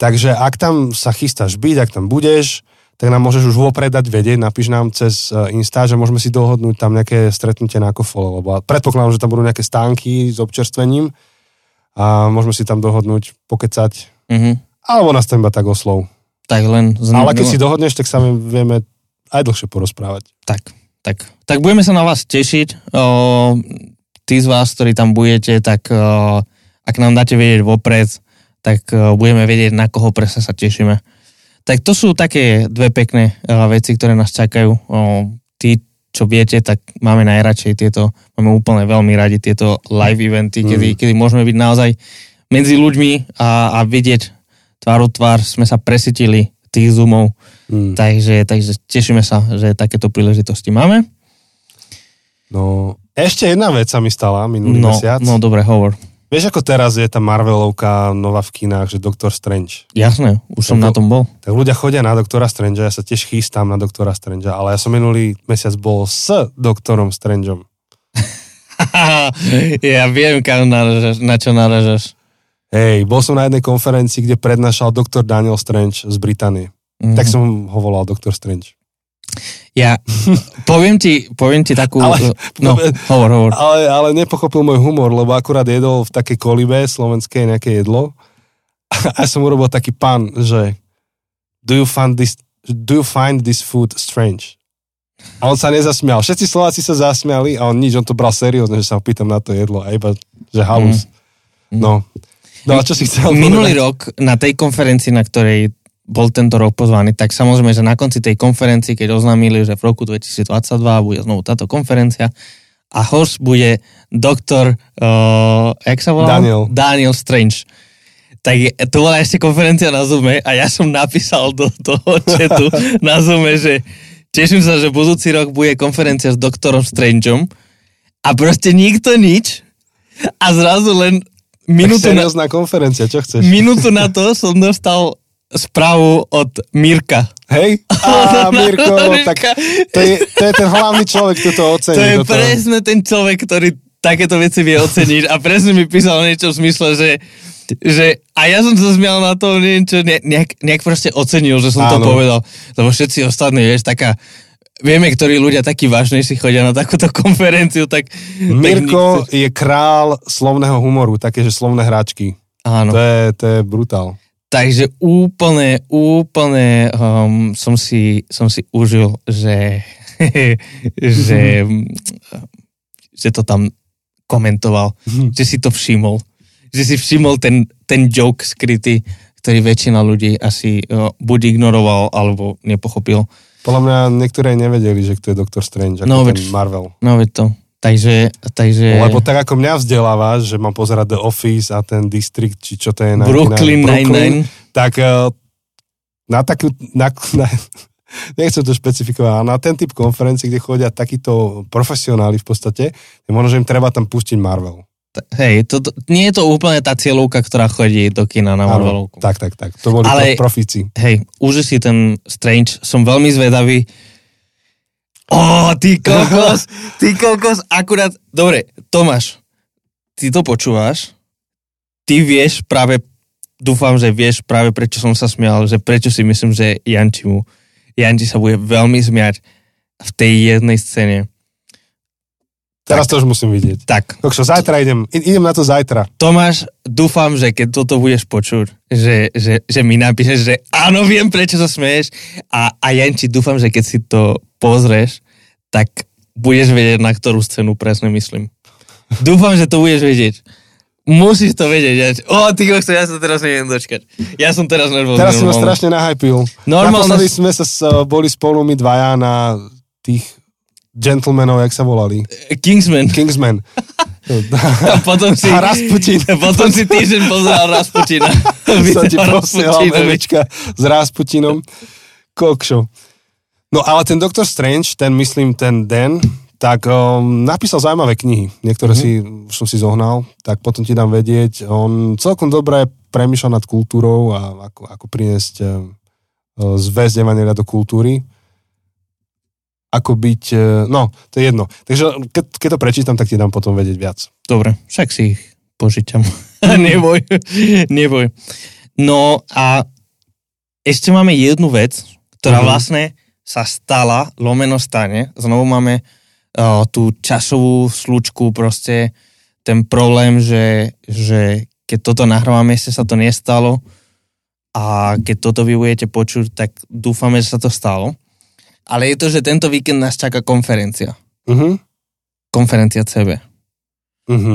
Takže ak tam sa chystáš byť, ak tam budeš, tak nám môžeš už vopred dať vedieť, napíš nám cez Insta, že môžeme si dohodnúť tam nejaké stretnutie na kofole, lebo predpokladám, že tam budú nejaké stánky s občerstvením a môžeme si tam dohodnúť, pokecať, alebo nás tam iba tak oslov. Tak len ale keď si dohodneš, tak sa vieme aj dlhšie porozprávať. Tak budeme sa na vás tešiť. Tí z vás, ktorí tam budete, tak ak nám dáte vedieť vopred, tak budeme vedieť, na koho presne sa tešíme. Tak to sú také dve pekné veci, ktoré nás čakajú. Tí, čo viete, tak máme najradšej tieto, máme úplne veľmi radi tieto live eventy, kedy môžeme byť naozaj medzi ľuďmi a vidieť tvár o tvár, sme sa presytili tých zoomov, takže tešíme sa, že takéto príležitosti máme. No, ešte jedna vec sa mi stala minulý mesiac. No, dobre, hovor. Vieš, ako teraz je tá Marvelovka nová v kinách, že Doktor Strange. Jasné, už som na tom bol. Tak ľudia chodia na Doktora Strange, ja sa tiež chystám na Doktora Strange, ale ja som minulý mesiac bol s Doktorom Strangeom. Ja viem, kam naražaš, na čo naražaš. Hej, bol som na jednej konferencii, kde prednášal doktor Daniel Strange z Británie. Tak som ho volal doktor Strange. Ja poviem ti takú... Hovor. Ale nepochopil môj humor, lebo akurát jedol v takej kolibe slovenskej nejaké jedlo a som urobil taký pán, že do you find this food strange? A on sa nezasmial. Všetci Slováci sa zasmiali a on nič, on to bral seriózne, že sa ho pýtam na to jedlo a iba, že halus. No... No, čo si chcel minulý povedať? Rok na tej konferencii, na ktorej bol tento rok pozvaný, tak samozrejme, že na konci tej konferencii, keď oznámili, že v roku 2022 bude znovu táto konferencia a host bude doktor, jak sa volal? Daniel Strange. Tak to bola ešte konferencia na Zoome a ja som napísal do toho chatu na Zoome, že teším sa, že budúci rok bude konferencia s doktorom Strangeom a proste nikto nič a zrazu len minútu na konferencia, čo chceš? Minútu na to som dostal správu od Mirka. Hej? Á, Mirko, tak to je ten hlavný človek, kto to ocení. To je presne ten človek, ktorý takéto veci vie oceniť a presne mi písal niečo v zmysle, že Že, a ja som sa smial na to, nejak proste ocenil, že som to povedal. Lebo všetci ostatní, vieš, taká... Vieme, ktorí ľudia takí vážnejší chodia na takúto konferenciu, tak... Mirko je král slovného humoru, takéže slovné hráčky. Áno. To je brutál. Takže úplne som si užil, že, že to tam komentoval, že si to všimol. Že si všimol ten joke skrytý, ktorý väčšina ľudí asi buď ignoroval, alebo nepochopil. Podľa mňa niektoré nevedeli, že kto je Doktor Strange, ako ten Marvel. No veď to. Takže... Lebo tak ako mňa vzdelávaš, že mám pozerať The Office a ten District, či čo to je... Brooklyn Nine-Nine. Tak na takú... Nechcem to špecifikovať, ale na ten typ konferencií, kde chodia takíto profesionáli v podstate, možno, že im treba tam pustiť Marvel. Hej, to, nie je to úplne tá cieľovka, ktorá chodí do kina na Marvelovku. Tak. To boli profíci. Hej, už si ten Strange, som veľmi zvedavý. Ty kokos, akurát, dobre, Tomáš, ty to počúvaš, ty vieš práve, dúfam, že vieš práve, prečo som sa smial, že prečo si myslím, že Janči sa bude veľmi smiať v tej jednej scéne. Teraz to už musím vidieť. Tak. Kokšo, zajtra idem na to zajtra. Tomáš, dúfam, že keď toto budeš počuť, že mi napíšeš, že áno, viem, prečo sa smeješ. A Janči, dúfam, že keď si to pozrieš, tak budeš vedieť, na ktorú scénu presne myslím. Dúfam, že to budeš vedieť. Musíš to vedieť, Janči. Ty kokšo, ja sa teraz neviem dočkať. Ja som teraz nervózny. Teraz si ma strašne nahypil. Naposledy sme sa boli spolu my dvaja na tých gentlemanov, jak sa volali? Kingsman. A potom si... A Rasputin. Potom si týždeň pozeral Rasputina. Som ti posielal memička s Rasputinom. Kokšo. No ale ten Doktor Strange, ten Dan, tak napísal zaujímavé knihy. Niektoré som si zohnal, tak potom ti dám vedieť. On celkom dobre premýšľal nad kultúrou a ako priniesť zväzť Evangelia do kultúry. Ako byť, no, to je jedno. Takže keď to prečítam, tak ti dám potom vedieť viac. Dobre, však si ich požiťam. Neboj. No a ešte máme jednu vec, ktorá vlastne sa stala, lomeno stane. Znovu máme tú časovú slučku, proste ten problém, že keď toto nahrávame, ešte sa to nestalo a keď toto vy budete počuť, tak dúfame, že sa to stalo. Ale je to, že tento víkend nás čaká konferencia. Konferencia CB.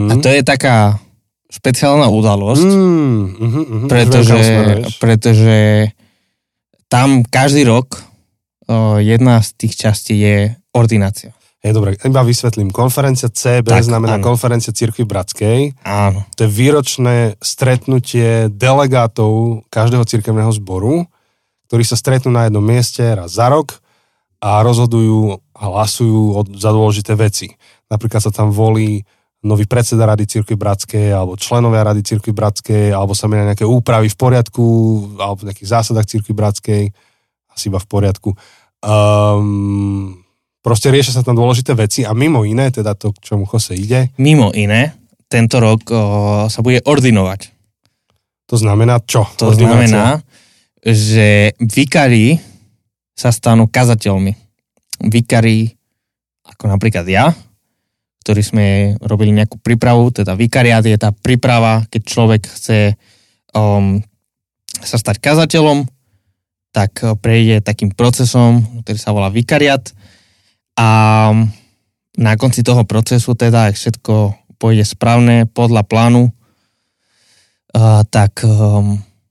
A to je taká špeciálna udalosť, pretože tam každý rok jedna z tých častí je ordinácia. Je dobre, iba vysvetlím. Konferencia CB znamená Konferencia Cirkvi Bratskej. Áno. To je výročné stretnutie delegátov každého cirkevného zboru, ktorí sa stretnú na jednom mieste raz za rok a rozhodujú, hlasujú za dôležité veci. Napríklad sa tam volí nový predseda Rady Cirkvi Bratskej, alebo členovia Rady Cirkvi Bratskej, alebo sa menia nejaké úpravy v poriadku, alebo v nejakých zásadách Cirkvi Bratskej, asi iba v poriadku. Proste riešia sa tam dôležité veci a mimo iné, teda to, k čomu Jose ide. Mimo iné, tento rok sa bude ordinovať. To znamená čo? To znamená, že vikári sa stanú kazateľmi. Vikári, ako napríklad ja, ktorí sme robili nejakú prípravu, teda vikariát je tá príprava, keď človek chce sa stať kazateľom, tak prejde takým procesom, ktorý sa volá vikariát a na konci toho procesu, teda ak všetko pôjde správne podľa plánu, tak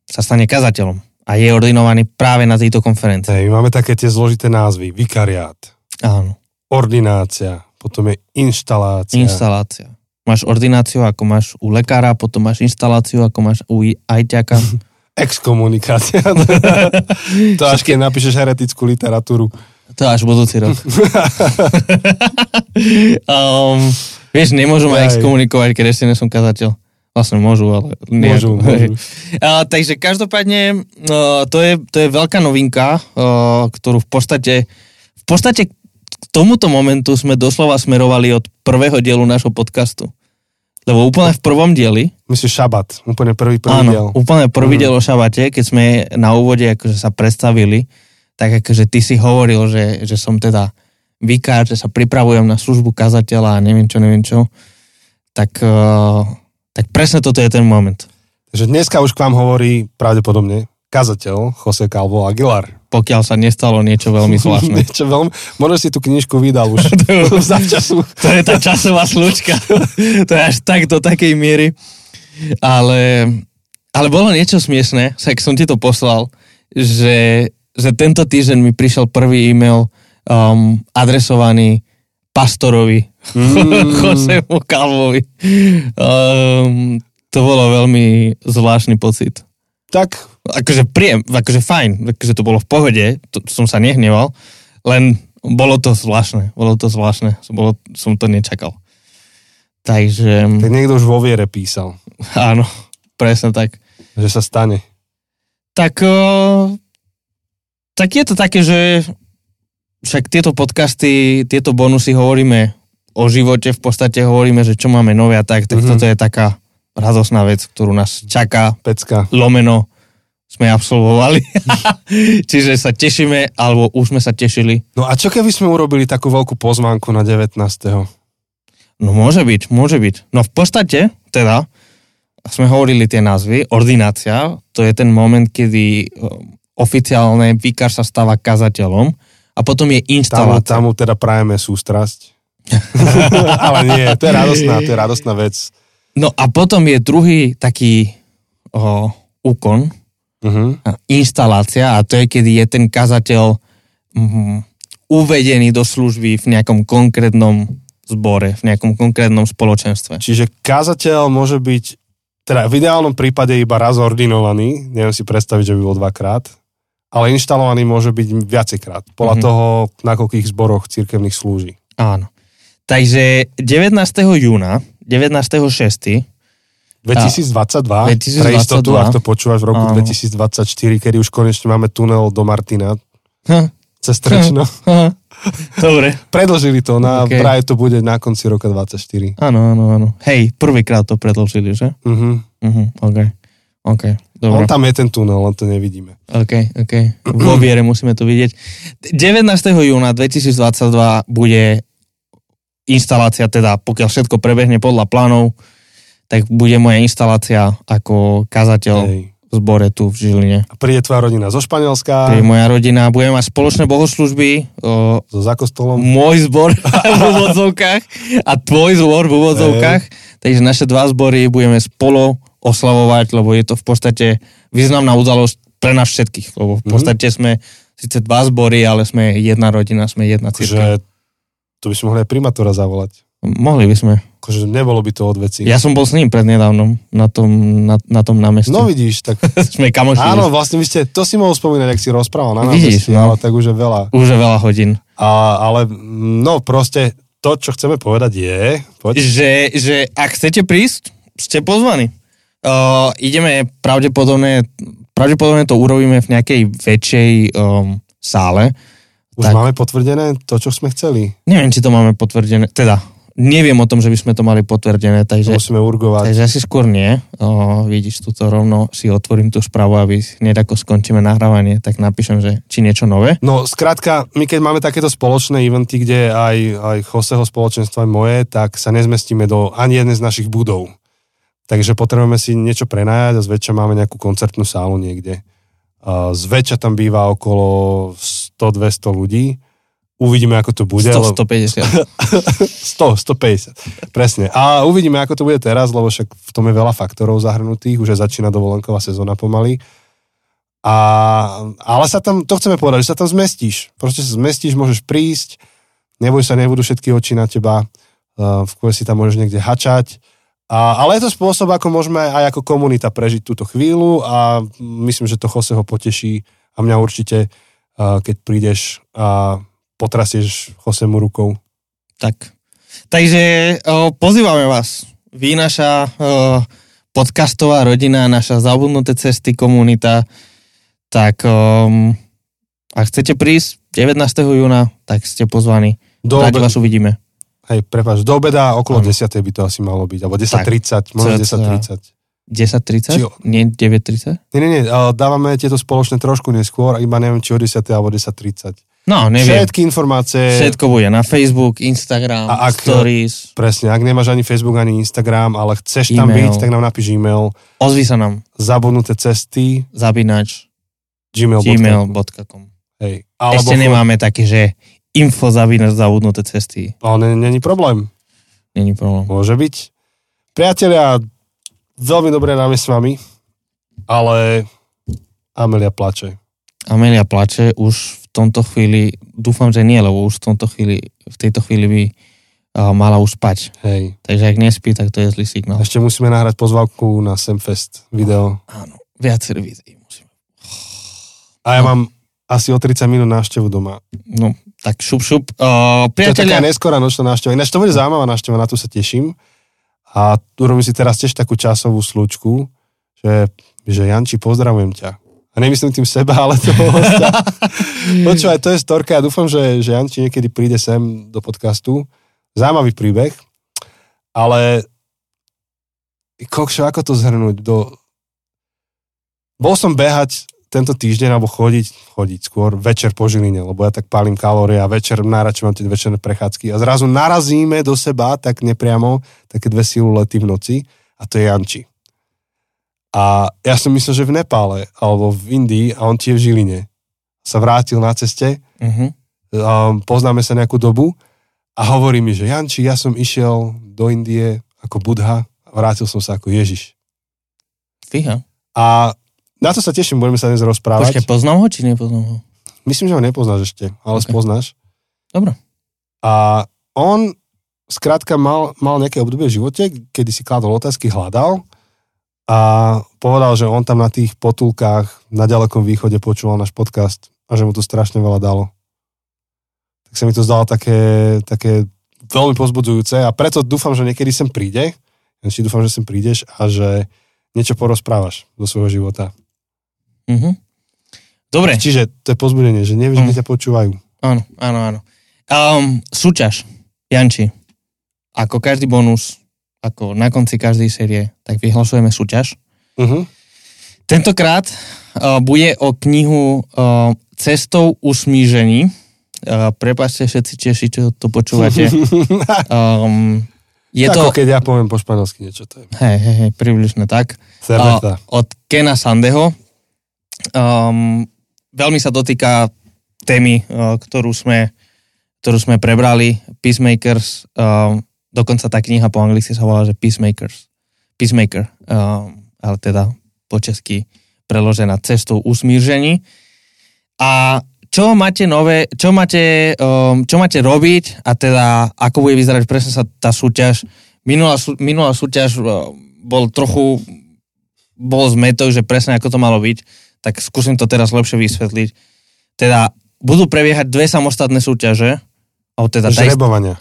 sa stane kazateľom. A je ordinovaný práve na tejto konferencii. Hej, máme také tie zložité názvy. Vikariát. Áno. Ordinácia. Potom je inštalácia. Inštalácia. Máš ordináciu, ako máš u lekára, potom máš inštaláciu, ako máš u ajťaka. Exkomunikácia. To až keď napíšeš heretickú literatúru. To až budúci rok. Vieš, nemôžu ma exkomunikovať, keď ešte nesom kazateľ. Vlastne môžu, ale... Môžu. Takže každopádne to je veľká novinka, ktorú v podstate k tomuto momentu sme doslova smerovali od prvého dielu nášho podcastu. Lebo úplne v prvom dieli... Myslíš šabat, úplne prvý diel. Áno, úplne prvý diel o šabate, keď sme na úvode akože sa predstavili, tak akože ty si hovoril, že som teda vikár, že sa pripravujem na službu kazateľa a neviem čo, tak presne toto je ten moment. Takže dneska už k vám hovorí pravdepodobne kazateľ Jose Calvo Aguilar. Pokiaľ sa nestalo niečo veľmi zvláštne. Možno si tú knižku vydal už za času. To je tá časová slučka. To je až tak do takej miery. Ale bolo niečo smiešné, tak som ti to poslal, že tento týždeň mi prišiel prvý e-mail adresovaný pastorovi Josemu Calvovi. To bolo veľmi zvláštny pocit. Tak... Akože príjem, akože fajn, akože to bolo v pohode, to som sa nehneval, len bolo to zvláštne, som to nečakal. Takže... Tak niekto už vo viere písal. Áno, presne tak. Že sa stane. Tak je to také, že však tieto podcasty, tieto bonusy hovoríme o živote, v podstate hovoríme, že čo máme nové a tak toto je taká radosná vec, ktorú nás čaká, pecka, lomeno, sme absolvovali. Čiže sa tešíme, alebo už sme sa tešili. No a čo keby sme urobili takú veľkú pozvánku na 19. No môže byť. No v podstate, teda, sme hovorili tie názvy, ordinácia, to je ten moment, kedy oficiálne vikár sa stáva kazateľom a potom je inštalácia. Tam teda prajeme sústrasť. Ale nie, to je radosná vec. No a potom je druhý taký úkon, inštalácia, a to je, kedy je ten kazateľ uvedený do služby v nejakom konkrétnom zbore, v nejakom konkrétnom spoločenstve. Čiže kazateľ môže byť, teda v ideálnom prípade iba raz ordinovaný, neviem si predstaviť, že by bol dvakrát, ale inštalovaný môže byť viacejkrát, podľa toho, na koľkých zboroch cirkevných slúži. Áno. Takže 19. júna, 19.6., 2022, pre istotu, ak to počúvaš v roku 2024, kedy už konečne máme tunel do Martina. Cez Trečno. Dobre. Predlžili to, vraj to bude na konci roka 2024. Áno. Hej, prvýkrát to predlžili, že? OK, dobre. On tam je ten tunel, len to nevidíme. OK. Vo viere musíme to vidieť. 19. júna 2022 bude inštalácia, teda pokiaľ všetko prebehne podľa plánov, tak bude moja inštalácia ako kazateľ v zbore tu v Žiline. A príde tvoja rodina zo Španielska. Príde moja rodina, budeme mať spoločné bohoslužby. So za kostolom. Môj zbor v úvodzovkách a tvoj zbor v úvodzovkách. Takže naše dva zbory budeme spolu oslavovať, lebo je to v podstate významná udalosť pre nás všetkých. Lebo v podstate sme síce dva zbory, ale sme jedna rodina, sme jedna cirkev. To by sme mohli aj primátora zavolať. Mohli by sme. Akože nebolo by to od veci. Ja som bol s ním prednedávnom na tom námestí. No vidíš, tak... Sme kamoši. Áno, vlastne vy ste, to si mohol spomínať, ak si rozprával na námestí, ale tak už je veľa. Už je veľa hodín. Ale no proste to, čo chceme povedať je... Že ak chcete prísť, ste pozvaní. Ideme pravdepodobne to urobíme v nejakej väčšej sále. Už tak, máme potvrdené to, čo sme chceli. Neviem, či to máme potvrdené, teda... Neviem o tom, že by sme to mali potvrdené, takže... Musíme urgovať. Takže asi skôr nie. Vidíš, tuto rovno si otvorím tú správu, aby hneď ako skončíme nahrávanie, tak napíšem, že či niečo nové. No, skrátka, my keď máme takéto spoločné eventy, kde aj Joseho spoločenstva moje, tak sa nezmestíme do ani jednej z našich budov. Takže potrebujeme si niečo prenajať a zväčša máme nejakú koncertnú sálu niekde. Zväčša tam býva okolo 100-200 ľudí. Uvidíme, ako to bude. 100-150. 100-150, presne. A uvidíme, ako to bude teraz, lebo však v tom je veľa faktorov zahrnutých, už aj začína dovolenková sezóna pomaly. Ale sa tam, to chceme povedať, že sa tam zmestíš. Proste sa zmestíš, môžeš prísť, neboj sa, nebudú všetky oči na teba, v kôle si tam môžeš niekde hačať. Ale je to spôsob, ako môžeme aj ako komunita prežiť túto chvíľu a myslím, že to Jose ho poteší a mňa určite, keď prídeš a potrasieš Josemu rukou. Tak. Takže pozývame vás. Vy, naša podcastová rodina, naša Zabudnuté cesty, komunita, tak ak chcete prísť 19. júna, tak ste pozvaní. Rádi vás uvidíme. Hej, prepáč, do obeda okolo 10. by to asi malo byť, alebo 10.30, možno 10.30. 10.30? Či... Nie 9.30? Nie, dávame tieto spoločné trošku neskôr, iba neviem, či o 10. alebo 10.30. No, neviem. Všetky informácie... Všetko bude na Facebook, Instagram, Stories. Presne, ak nemáš ani Facebook, ani Instagram, ale chceš tam byť, tak nám napíš e-mail. Ozvi sa nám. Zabudnuté cesty. @gmail.com Hej. Ešte nemáme také, že info@ zabudnuté cesty. Ale není problém. Není problém. Môže byť. Priatelia, veľmi dobré nám je s vami, ale Amelia plače. Amelia plače už v tomto chvíli, dúfam, že nie, lebo už v tejto chvíli by mala už spať. Hej. Takže ak nespí, tak to je zlý signál. Ešte musíme nahrať pozvávku na Semfest video. Áno, viacer videí musíme. A ja mám asi o 30 minút návštevu doma. No, tak šup. Priatelia... To je taká neskorá nočná návšteva. Ináč to bude zaujímavá návšteva, na to sa teším. A urobím si teraz tiež takú časovú slučku, že Janči, pozdravujem ťa. A nemyslím tým seba, ale toho hosta. Počúvaj, to je storka. Ja dúfam, že Janči niekedy príde sem do podcastu. Zaujímavý príbeh, ale kokšo, ako to zhrnúť? Bol som behať tento týždeň, alebo chodiť skôr večer po Žiline, lebo ja tak pálim kalórie a večer najradšej mám tie večerné prechádzky a zrazu narazíme do seba, tak nepriamo, také dve silulety v noci a to je Janči. A ja som myslel, že v Nepále alebo v Indii a on tie v Žiline. Sa vrátil na ceste, poznáme sa nejakú dobu a hovorí mi, že Janči, ja som išiel do Indie ako Budha a vrátil som sa ako Ježiš. Fíha. A na to sa teším, budeme sa dnes rozprávať. Počkaj, poznám ho či nepoznám ho? Myslím, že ho nepoznáš ešte, ale okay. Spoznáš. Dobre. A on skrátka mal nejaké obdobie v živote, kedy si kladol otázky, hľadal a povedal, že on tam na tých potulkách na ďalekom východe počúval náš podcast a že mu to strašne veľa dalo. Tak sa mi to zdalo také veľmi pozbudzujúce a preto dúfam, že niekedy sem príde. Ešte dúfam, že sem prídeš a že niečo porozprávaš do svojho života. Mhm. Dobre. Čiže to je pozbudenie, že nevieš, kde ťa počúvajú. Áno. Súťaž, Janči. Ako každý bonus, ako na konci každej série, tak vyhlasujeme súťaž. Uh-huh. Tentokrát bude o knihu Cestou usmížení. Prepáčte všetci Češi, čo to počúvate. Je ako to, keď ja poviem po španielsky niečo. To je. Hej, približne tak. Od Kena Sandeho. Veľmi sa dotýka témy, ktorú sme prebrali. Peacemakers, dokonca tá kniha po anglicky sa volá, že Peacemaker, ale teda po česky preložená Cestou usmíření. A čo máte robiť a teda ako bude vyzerať presne sa tá súťaž. Minulá súťaž bol zmetok, že presne ako to malo byť, tak skúsim to teraz lepšie vysvetliť. Teda budú prebiehať dve samostatné súťaže. Teda žrebovania.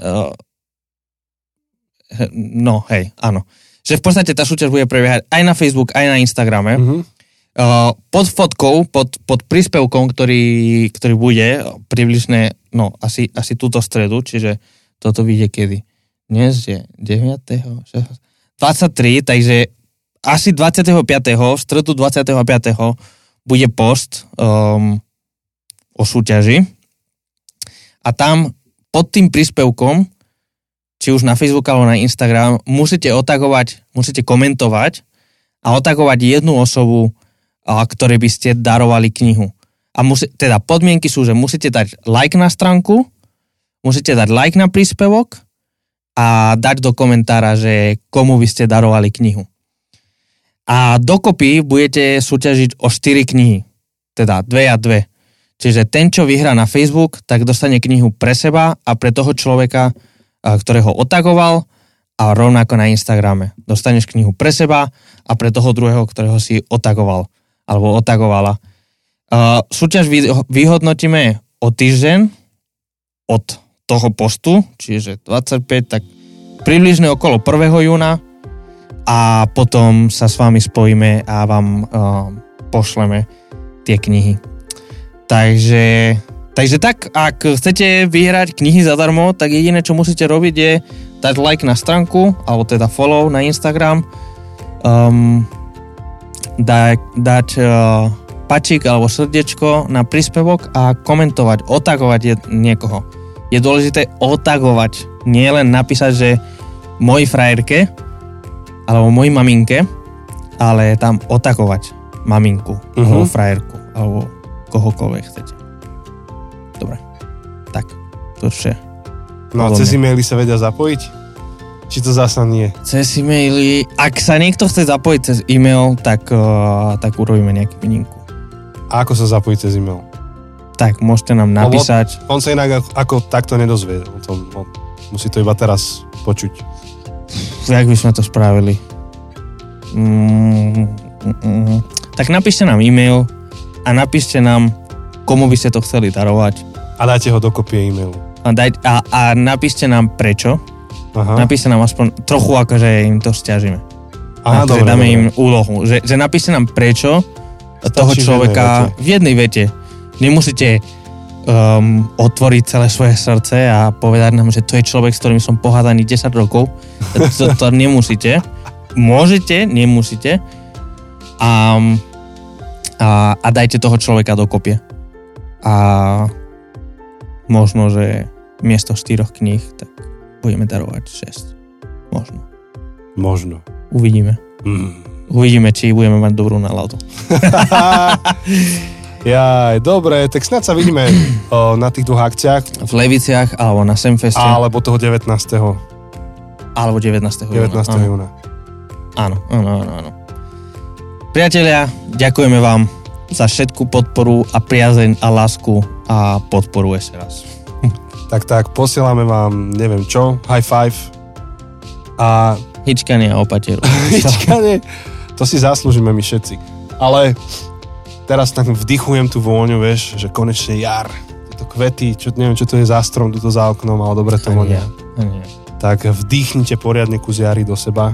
No, hej, áno. Že v podstate tá súťaž bude prebiehať aj na Facebook, aj na Instagrame. Mm-hmm. Pod fotkou, pod príspevkom, ktorý bude približne, no, asi túto stredu, čiže toto vyjde kedy? Dnes je 9. 23, takže asi 25. v stredu 25. bude post o súťaži a tam pod tým príspevkom či už na Facebook alebo na Instagram, musíte komentovať a otagovať jednu osobu, ktorej by ste darovali knihu. A teda podmienky sú, že musíte dať like na stránku, musíte dať like na príspevok a dať do komentára, že komu by ste darovali knihu. A dokopy budete súťažiť o 4 knihy, teda 2 a 2. Čiže ten, čo vyhrá na Facebook, tak dostane knihu pre seba a pre toho človeka, ktorého otagoval a rovnako na Instagrame. Dostaneš knihu pre seba a pre toho druhého, ktorého si otagoval alebo otagovala. Súťaž vyhodnotíme o týždeň od toho postu, čiže 25, tak približne okolo 1. júna a potom sa s vami spojíme a vám pošleme tie knihy. Takže Takže tak, ak chcete vyhrať knihy zadarmo, tak jediné, čo musíte robiť je dať like na stránku, alebo teda follow na Instagram, dať pačík alebo srdiečko na príspevok a komentovať, otagovať niekoho. Je dôležité otagovať, nie len napísať, že moji frajerke, alebo moji maminke, ale tam otagovať maminku, alebo frajerku, alebo kohokoľvek chcete. Dobre, tak, to je. No a cez e-maily sa vedia zapojiť? Či to zasa nie? Cez e-maily, ak sa niekto chce zapojiť cez e-mail, tak urobíme nejakú mininku. A ako sa zapojiť cez e-mail? Tak, môžete nám napísať. On sa inak ako takto nedozvie. On musí to iba teraz počuť. Jak by sme to spravili? Tak napíšte nám e-mail a napíšte nám, komu by ste to chceli darovať. A dajte ho do kopie e-mailu. A napíšte nám prečo. Aha. Napíšte nám aspoň trochu, akože im to stiažíme. Aha, dobre. Dáme im úlohu. Že napíšte nám prečo toho človeka v jednej vete. Nemusíte otvoriť celé svoje srdce a povedať nám, že to je človek, s ktorým som pohádaný 10 rokov. To nemusíte. Môžete, nemusíte. A dajte toho človeka do kopie. A možno, že miesto 4 kníh, tak budeme darovať 6. Možno. Uvidíme. Uvidíme, či budeme mať dobrú náladu. Jaj, dobre, tak snad sa vidíme na tých 2 akciách. V Leviciach, alebo na Semfeste. Alebo toho 19. Alebo 19. júna. Áno. Priatelia, ďakujeme vám za všetku podporu a priazeň a lásku a podporu ešte raz. Tak, posielame vám, neviem čo, high five a... Hičkanie a opateru. Hičkanie... To si zaslúžime my všetci. Ale teraz tak vdychujem tú vôňu, vieš, že konečne jar. Tieto kvety, neviem, čo to je za strom, tuto za oknom, ale dobre to vonia. Tak vdýchnite poriadne kus jary do seba.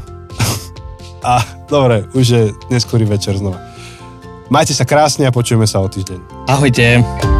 A dobre, už je neskorý večer znova. Majte sa krásne a počujeme sa o týždeň. Ahojte.